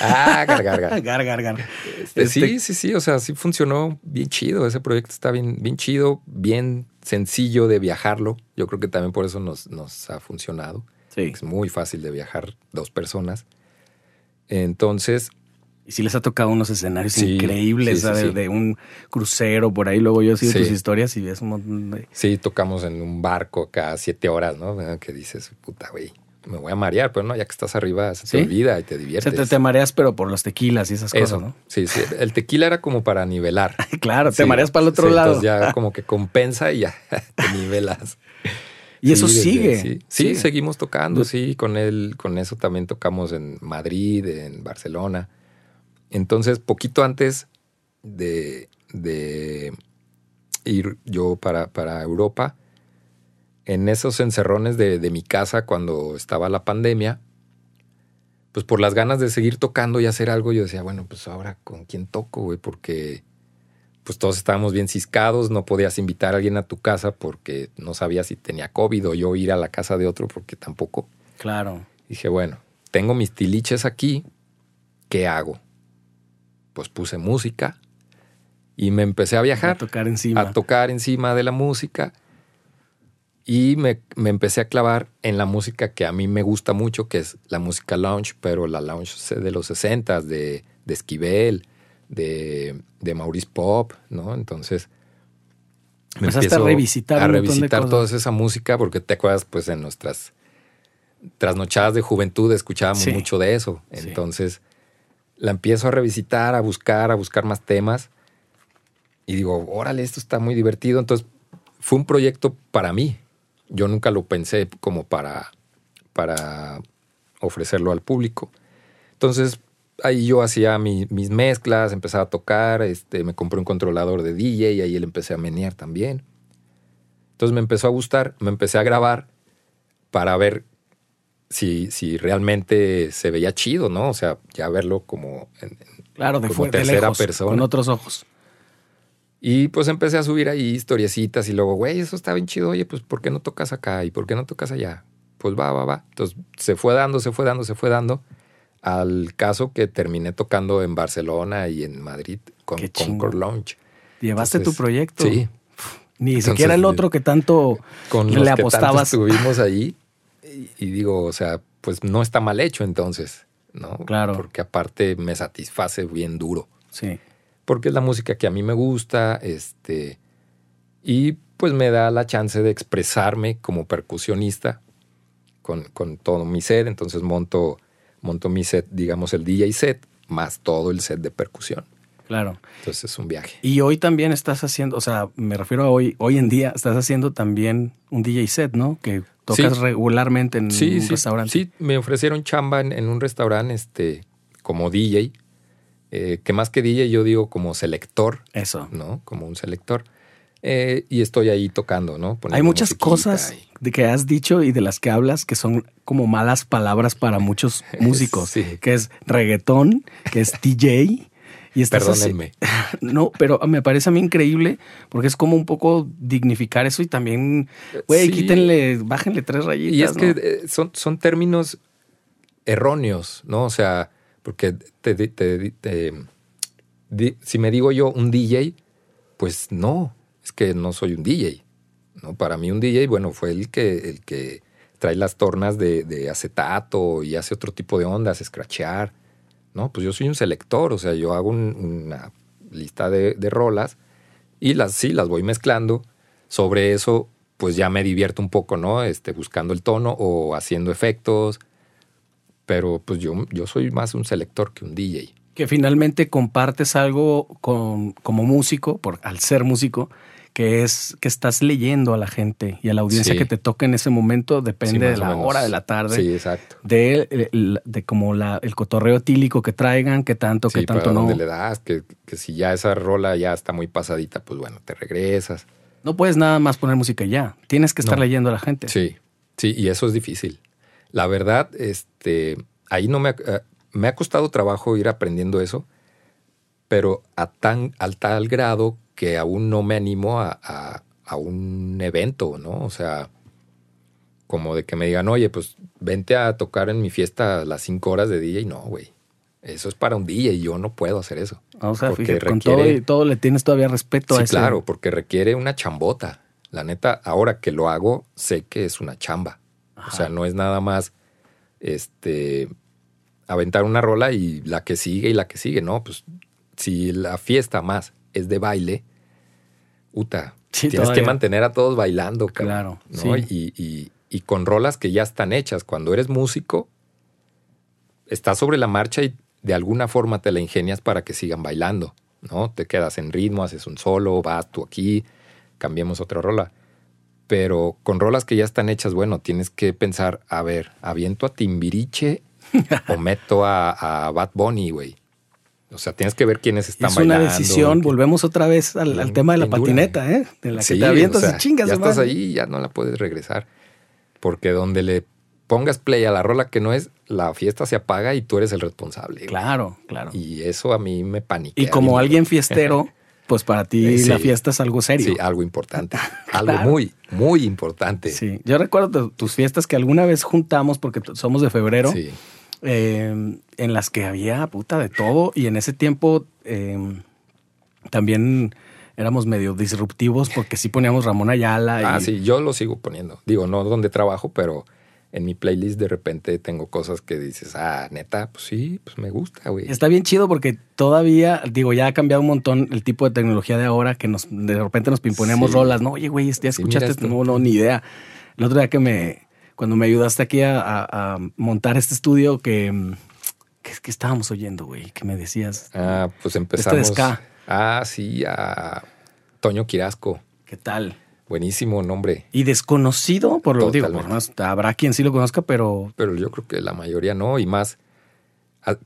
Ah, gargar, gargar. gar, gar, gar. Este, este... Sí, sí, sí. O sea, sí funcionó bien chido. Ese proyecto está bien, bien chido, bien sencillo de viajarlo. Yo creo que también por eso nos, nos ha funcionado. Sí. Es muy fácil de viajar dos personas. Entonces... Y sí les ha tocado unos escenarios sí, increíbles, sí, ¿sabes? Sí, sí. De un crucero por ahí. Luego yo sigo sí. tus historias y ves un montón de... Sí, tocamos en un barco cada siete horas, ¿no? Que dices, puta, güey. Me voy a marear, pero no, ya que estás arriba se ¿Sí? te olvida y te diviertes. O sea, te, te mareas, pero por los tequilas y esas Eso, cosas, ¿no? Sí, sí. El tequila era como para nivelar. claro, sí, te mareas para el otro sí, lado. Entonces ya como que compensa y ya te nivelas. ¿Y sí, eso desde, sigue? Sí, sí, sí, seguimos tocando, sí. Con él, con eso también tocamos en Madrid, en Barcelona. Entonces, poquito antes de, de ir yo para, para Europa... En esos encerrones de, de mi casa cuando estaba la pandemia, pues por las ganas de seguir tocando y hacer algo, yo decía, bueno, pues ahora ¿con quién toco, güey? Porque pues todos estábamos bien ciscados, no podías invitar a alguien a tu casa porque no sabías si tenía COVID o yo ir a la casa de otro porque tampoco. Claro. Dije, bueno, tengo mis tiliches aquí, ¿qué hago? Pues puse música y me empecé a viajar. A tocar encima. A tocar encima de la música. Y me, me empecé a clavar en la música que a mí me gusta mucho, que es la música lounge, pero la lounge de los sesentas, de, de Esquivel, de, de Maurice Pop, ¿no? Entonces me pues empiezo a revisitar, a revisitar toda esa música, porque te acuerdas, pues en nuestras trasnochadas de juventud escuchábamos sí. mucho de eso. Entonces sí. la empiezo a revisitar, a buscar, a buscar más temas. Y digo, órale, esto está muy divertido. Entonces fue un proyecto para mí. Yo nunca lo pensé como para, para ofrecerlo al público. Entonces, ahí yo hacía mi, mis mezclas, empezaba a tocar, este, me compré un controlador de D J y ahí le empecé a menear también. Entonces me empezó a gustar, me empecé a grabar para ver si, si realmente se veía chido, ¿no? O sea, ya verlo como, en, claro, de como fuera, tercera de lejos, persona. Con otros ojos. Y pues empecé a subir ahí historiecitas y luego, güey, eso está bien chido. Oye, pues ¿por qué no tocas acá? ¿Y por qué no tocas allá? Pues va, va, va. Entonces se fue dando, se fue dando, se fue dando. Al caso que terminé tocando en Barcelona y en Madrid con Concorde Lounge. ¿Llevaste Entonces, tu proyecto? Sí. Ni Entonces, siquiera el otro que tanto con le los apostabas. Que tanto estuvimos ahí y, y digo, o sea, pues no está mal hecho entonces, ¿no? Claro. Porque aparte me satisface bien duro. Sí. Porque es la música que a mí me gusta, este, y pues me da la chance de expresarme como percusionista con, con todo mi set. Entonces monto, monto mi set, digamos el D J set, más todo el set de percusión. Claro. Entonces es un viaje. Y hoy también estás haciendo, o sea, me refiero a hoy, hoy en día estás haciendo también un D J set, ¿no? Que tocas sí. regularmente en sí, un sí, restaurante. Sí, me ofrecieron chamba en, en un restaurante este, como D J. Eh, que más que D J yo digo como selector. Eso. ¿No? Como un selector. Eh, y estoy ahí tocando, ¿no? Poniendo hay muchas cosas y... de que has dicho y de las que hablas que son como malas palabras para muchos músicos. sí. Que es reggaetón, que es D J. Y perdónenme. Así... no, pero me parece a mí increíble porque es como un poco dignificar eso y también, güey, sí. quítenle, bájenle tres rayitas. Y es ¿no? que son, son términos erróneos, ¿no? O sea... Porque te, te, te, te, di, si me digo yo un D J, pues no, es que no soy un D J. ¿No? Para mí un D J, bueno, fue el que, el que trae las tornas de, de acetato y hace otro tipo de ondas, scratchear. No, pues yo soy un selector, o sea, yo hago un, una lista de, de rolas y las sí las voy mezclando. Sobre eso, pues ya me divierto un poco, ¿no? Este, buscando el tono o haciendo efectos. Pero pues yo, yo soy más un selector que un D J. Que finalmente compartes algo con, como músico, por, al ser músico, que es que estás leyendo a la gente y a la audiencia sí. que te toca en ese momento, depende sí, de la hora de la tarde. Sí, exacto. De, de, de como la, el cotorreo etílico que traigan, que tanto, sí, que tanto no. Sí, le das, que, que si ya esa rola ya está muy pasadita, pues bueno, te regresas. No puedes nada más poner música ya, tienes que estar no. leyendo a la gente. Sí, sí, y eso es difícil. La verdad, este, ahí no me, me ha costado trabajo ir aprendiendo eso, pero a tan, al tal grado que aún no me animo a, a, a un evento, ¿no? O sea, como de que me digan, oye, pues vente a tocar en mi fiesta las cinco horas de D J. No, güey. Eso es para un D J y yo no puedo hacer eso. O sea, porque fíjate, requiere... con todo, y todo le tienes todavía respeto sí, a eso. Sí, claro, porque requiere una chambota. La neta, ahora que lo hago, sé que es una chamba. Ajá. O sea, no es nada más este aventar una rola y la que sigue y la que sigue. No, pues si la fiesta más es de baile, puta, sí, tienes todavía que mantener a todos bailando. Cabrón, claro, ¿no? Sí. Y, y, y con rolas que ya están hechas. Cuando eres músico, estás sobre la marcha y de alguna forma te la ingenias para que sigan bailando, ¿no? Te quedas en ritmo, haces un solo, vas tú aquí, cambiemos otra rola. Pero con rolas que ya están hechas, bueno, tienes que pensar, a ver, ¿aviento a Timbiriche o meto a, a Bad Bunny, güey? O sea, tienes que ver quiénes están bailando. Es una bailando, decisión. Volvemos otra vez al, al tema de la patineta, ¿eh? De la que sí, te avientas, o sea, y chingas. Ya estás madre. Ahí, ya no la puedes regresar. Porque donde le pongas play a la rola que no es, la fiesta se apaga y tú eres el responsable. Claro, claro. Y eso a mí me paniquea. Y como alguien fiestero, pues para ti sí, la fiesta es algo serio. Sí, algo importante. Algo claro. muy, muy importante. Sí. Yo recuerdo tus fiestas que alguna vez juntamos porque somos de febrero. Sí. Eh, en las que había puta de todo y en ese tiempo eh, también éramos medio disruptivos porque sí poníamos Ramón Ayala. Y... Ah, sí, yo lo sigo poniendo. Digo, no donde trabajo, pero en mi playlist de repente tengo cosas que dices, ah, neta, pues sí, pues me gusta, güey. Está bien chido porque todavía, digo, ya ha cambiado un montón el tipo de tecnología de ahora que nos de repente nos pimponemos sí. rolas, ¿no? Oye, güey, ¿ya escuchaste sí, esto? No, no, ni idea. El otro día que me... Cuando me ayudaste aquí a, a, a montar este estudio que, que, que estábamos oyendo, güey, que me decías. Ah, pues empezamos. Este de ska. Ah, sí, a Toño Quirasco. ¿Qué tal? Buenísimo nombre. Y desconocido, por lo digo, por más, habrá quien sí lo conozca, pero... Pero yo creo que la mayoría no, y más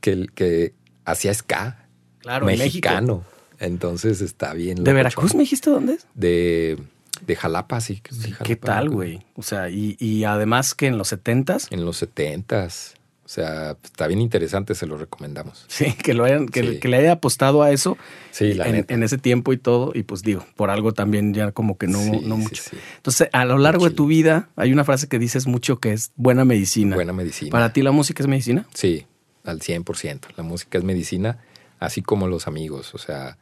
que, que hacía ska. Claro, mexicano. En entonces está bien. ¿De Veracruz chongo. Me dijiste dónde es? De... De Jalapa, sí. De Jalapa. ¿Qué tal, güey? O sea, y, y además que en los setentas. En los setentas. O sea, está bien interesante, se lo recomendamos. Sí, que lo hayan, que, sí. que le haya apostado a eso sí, la en, neta. En ese tiempo y todo. Y pues digo, por algo también ya como que no, sí, no mucho. Sí, sí. Entonces, a lo largo Muy de tu chido. Vida, hay una frase que dices mucho que es buena medicina. Buena medicina. ¿Para ti la música es medicina? Sí, al cien por ciento. La música es medicina, así como los amigos. O sea...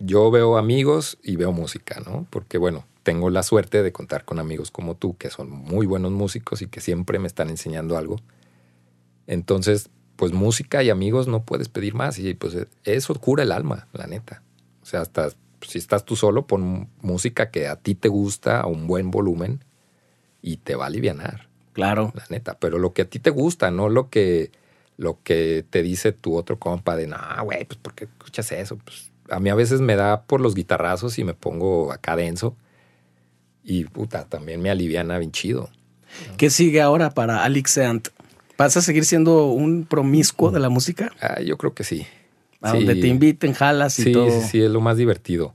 Yo veo amigos y veo música, ¿no? Porque, bueno, tengo la suerte de contar con amigos como tú, que son muy buenos músicos y que siempre me están enseñando algo. Entonces, pues música y amigos no puedes pedir más. Y pues eso cura el alma, la neta. O sea, hasta si estás tú solo, pon música que a ti te gusta a un buen volumen y te va a alivianar. Claro. La neta. Pero lo que a ti te gusta, no lo que, lo que te dice tu otro compa de, no, güey, pues ¿por qué escuchas eso? Pues... A mí a veces me da por los guitarrazos y me pongo acá denso. Y puta, también me aliviana bien chido, ¿no? ¿Qué sigue ahora para Alex Ant? ¿Vas a seguir siendo un promiscuo de la música? Ah, yo creo que sí. A sí. donde te inviten, jalas y sí, todo. Sí, sí, es lo más divertido.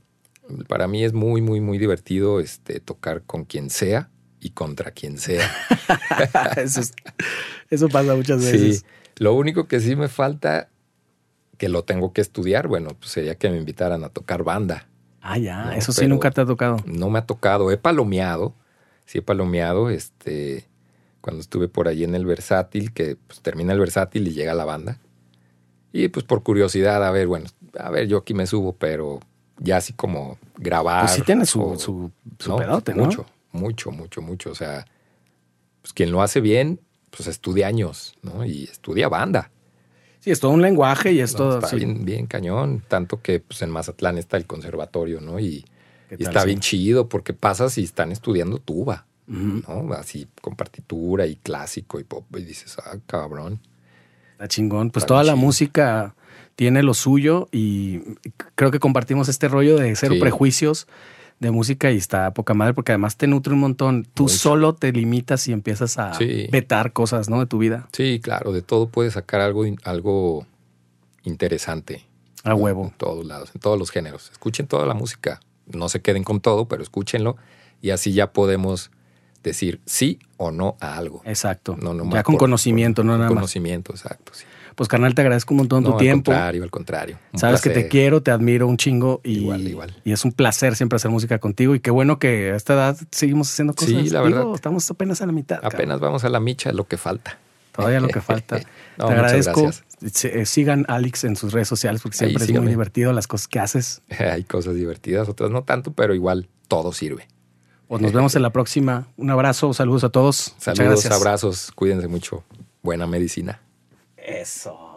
Para mí es muy, muy, muy divertido este, tocar con quien sea y contra quien sea. eso, es, eso pasa muchas veces. Sí, lo único que sí me falta... que lo tengo que estudiar, bueno, pues sería que me invitaran a tocar banda. Ah, ya, ¿no? Eso sí nunca te ha tocado. No me ha tocado, he palomeado, sí he palomeado, este, cuando estuve por ahí en el versátil, que pues, termina el versátil y llega la banda. Y pues por curiosidad, a ver, bueno, a ver, yo aquí me subo, pero ya así como grabar. Pues sí tiene su, o, su, su ¿no? pedote, ¿no? Mucho, mucho, mucho, mucho. O sea, pues quien lo hace bien, pues estudia años, ¿no? Y estudia banda. Sí, es todo un lenguaje y es no, todo... Está sí. bien, bien cañón, tanto que pues, en Mazatlán está el conservatorio, ¿no? Y, y está sí? bien chido porque pasas y están estudiando tuba, uh-huh. ¿no? Así con partitura y clásico y pop y dices, ah, cabrón. Está chingón. Pues está toda la chido. Música tiene lo suyo y creo que compartimos este rollo de cero sí. prejuicios de música y está poca madre porque además te nutre un montón. Tú Mucho. Solo te limitas y empiezas a sí. vetar cosas, ¿no? De tu vida. Sí, claro. De todo puedes sacar algo, algo interesante. A huevo. En todos lados, en todos los géneros. Escuchen toda la música. No se queden con todo, pero escúchenlo. Y así ya podemos decir sí o no a algo. Exacto. No, no ya con por, conocimiento, por, no con nada más. Conocimiento, exacto. Sí. Pues, carnal, te agradezco un montón no, tu al tiempo. Al contrario, al contrario. Sabes placer. Que te quiero, te admiro un chingo. Y, igual, igual. Y es un placer siempre hacer música contigo. Y qué bueno que a esta edad seguimos haciendo cosas. Sí, la verdad. Digo, estamos apenas a la mitad. Apenas cabrón. Vamos a la micha, lo que falta. Todavía lo que falta. No, te agradezco. Sigan a Alex en sus redes sociales porque siempre ahí, es síganme. Muy divertido las cosas que haces. Hay cosas divertidas, otras no tanto, pero igual todo sirve. Pues nos vemos en la próxima. Un abrazo, saludos a todos. Saludos, abrazos. Cuídense mucho. Buena medicina. Eso.